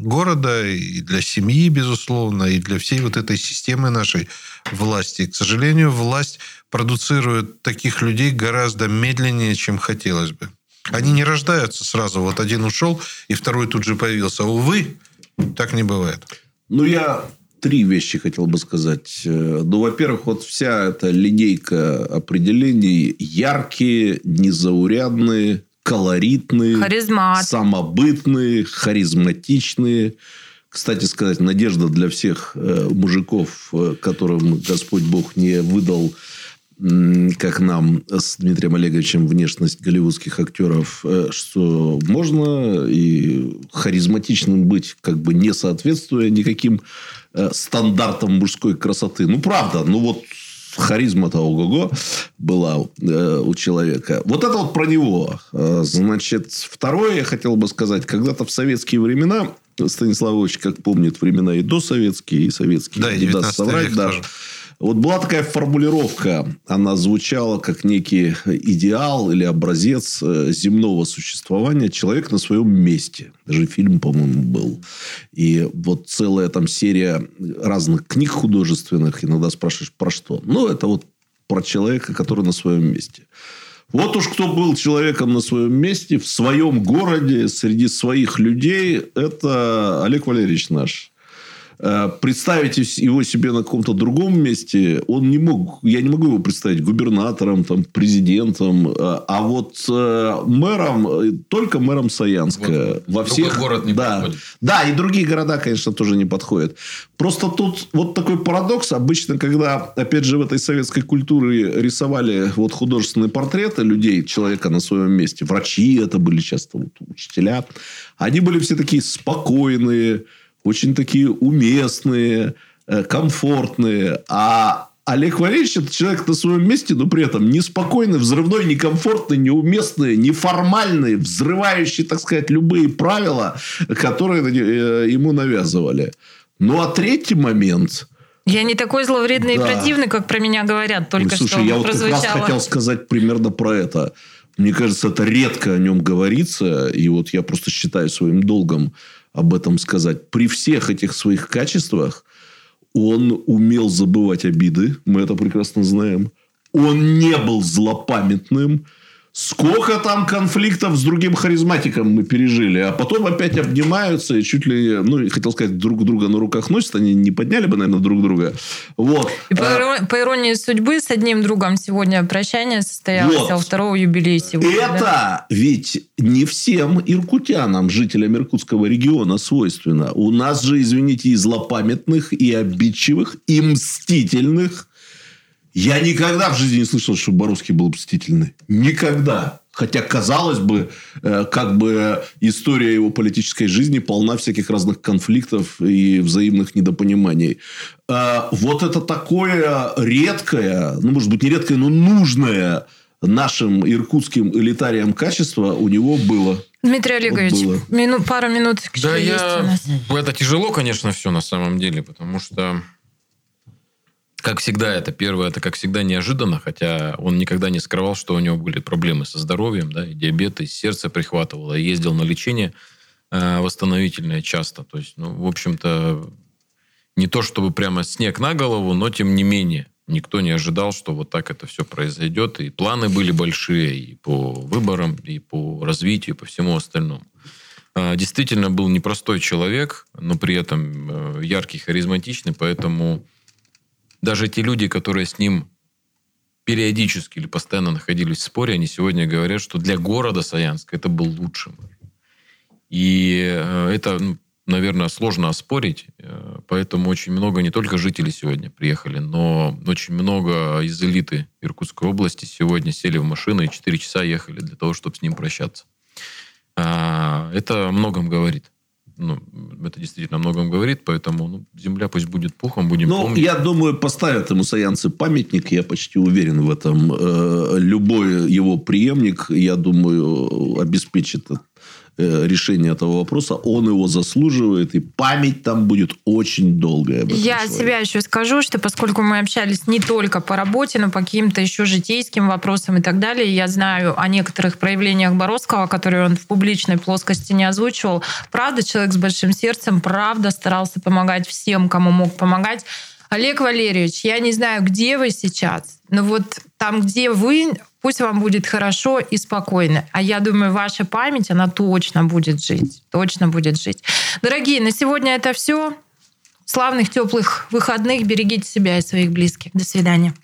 города, и для семьи, безусловно, и для всей вот этой системы нашей власти. И, к сожалению, власть продуцирует таких людей гораздо медленнее, чем хотелось бы. Они не рождаются сразу. Вот один ушел, и второй тут же появился. Увы, так не бывает. Ну, я... три вещи хотел бы сказать. Ну, во-первых, вот вся эта линейка определений: яркие, незаурядные, колоритные, харизмат, самобытные, харизматичные. Кстати сказать, надежда для всех мужиков, которым Господь Бог не выдал, как нам с Дмитрием Олеговичем, внешность голливудских актеров, что можно и харизматичным быть, как бы не соответствуя никаким стандартам мужской красоты. Ну, правда. Ну, вот харизма-то ого-го была у человека. Вот это вот про него. Значит, второе я хотел бы сказать. Когда-то в советские времена... Станислав Ильич, как помнит, времена и досоветские, и советские. Да, и даст соврать, век да. тоже. Вот была такая формулировка. Она звучала как некий идеал или образец земного существования. Человек на своем месте. Даже фильм, по-моему, был. И вот целая там серия разных книг художественных. Иногда спрашиваешь, про что? Ну, это вот про человека, который на своем месте. Вот уж кто был человеком на своем месте, в своем городе, среди своих людей, это Олег Валерьевич наш. Представить его себе на каком-то другом месте, он не мог, я не могу его представить губернатором, там, президентом, а вот мэром, только мэром Саянска. Вот. Во всех... Другой город не да. подходит. Да, и другие города, конечно, тоже не подходят. Просто тут вот такой парадокс. Обычно, когда, опять же, в этой советской культуре рисовали вот художественные портреты людей, человека на своем месте, врачи это были часто, вот, учителя, они были все такие спокойные, очень такие уместные, комфортные. А Олег Валерьевич – это человек на своем месте, но при этом неспокойный, взрывной, некомфортный, неуместный, неформальный, взрывающий, так сказать, любые правила, которые ему навязывали. Ну, а третий момент... Я не такой зловредный да. и противный, как про меня говорят, только ну, слушай, что я вот прозвучало. Как раз хотел сказать примерно про это. Мне кажется, это редко о нем говорится. И вот я просто считаю своим долгом об этом сказать. При всех этих своих качествах он умел забывать обиды. Мы это прекрасно знаем. Он не был злопамятным. Сколько там конфликтов с другим харизматиком мы пережили. А потом опять обнимаются. И чуть ли... Ну, хотел сказать, друг друга на руках носят. Они не подняли бы, наверное, друг друга. Вот. И по, по иронии судьбы, с одним другом сегодня прощание состоялось. Вот. А у второго юбилей сегодня. Это да? Ведь не всем иркутянам, жителям иркутского региона, свойственно. У нас же, извините, и злопамятных, и обидчивых, и мстительных. Я никогда в жизни не слышал, что Боровский был мстительный. Никогда. Хотя, казалось бы, как бы история его политической жизни полна всяких разных конфликтов и взаимных недопониманий. Вот это такое редкое, ну, может быть, не редкое, но нужное нашим иркутским элитариям качество у него было. Дмитрий Олегович, вот было. Мину, пару минут. Да, я... это тяжело, конечно, все на самом деле, потому что... Как всегда, это первое, это как всегда неожиданно, хотя он никогда не скрывал, что у него были проблемы со здоровьем, да, и диабет, и сердце прихватывало, и ездил на лечение э, восстановительное часто. То есть, ну, в общем-то, не то чтобы прямо снег на голову, но тем не менее, никто не ожидал, что вот так это все произойдет. И планы были большие и по выборам, и по развитию, и по всему остальному. Э, действительно, был непростой человек, но при этом э, яркий, харизматичный, поэтому... Даже те люди, которые с ним периодически или постоянно находились в споре, они сегодня говорят, что для города Саянска это был лучшим. И это, ну, наверное, сложно оспорить. Поэтому очень много не только жителей сегодня приехали, но очень много из элиты Иркутской области сегодня сели в машину и четыре часа ехали для того, чтобы с ним прощаться. Это о многом говорит. Ну, это действительно о многом говорит, поэтому ну, земля пусть будет пухом, будем ну, помнить. Ну, я думаю, поставят ему саянцы памятник, я почти уверен в этом. Любой его преемник, я думаю, обеспечит решение этого вопроса. Он его заслуживает, и память там будет очень долгая. Я от себя еще скажу, что поскольку мы общались не только по работе, но по каким-то еще житейским вопросам и так далее, я знаю о некоторых проявлениях Боровского, которые он в публичной плоскости не озвучивал. Правда, человек с большим сердцем, правда, старался помогать всем, кому мог помогать. Олег Валерьевич, я не знаю, где вы сейчас, но вот там, где вы, пусть вам будет хорошо и спокойно. А я думаю, ваша память, она точно будет жить. Точно будет жить. Дорогие, на сегодня это все. славных, теплых выходных. Берегите себя и своих близких. До свидания.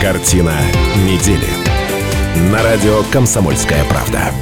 Картина недели. На радио «Комсомольская правда».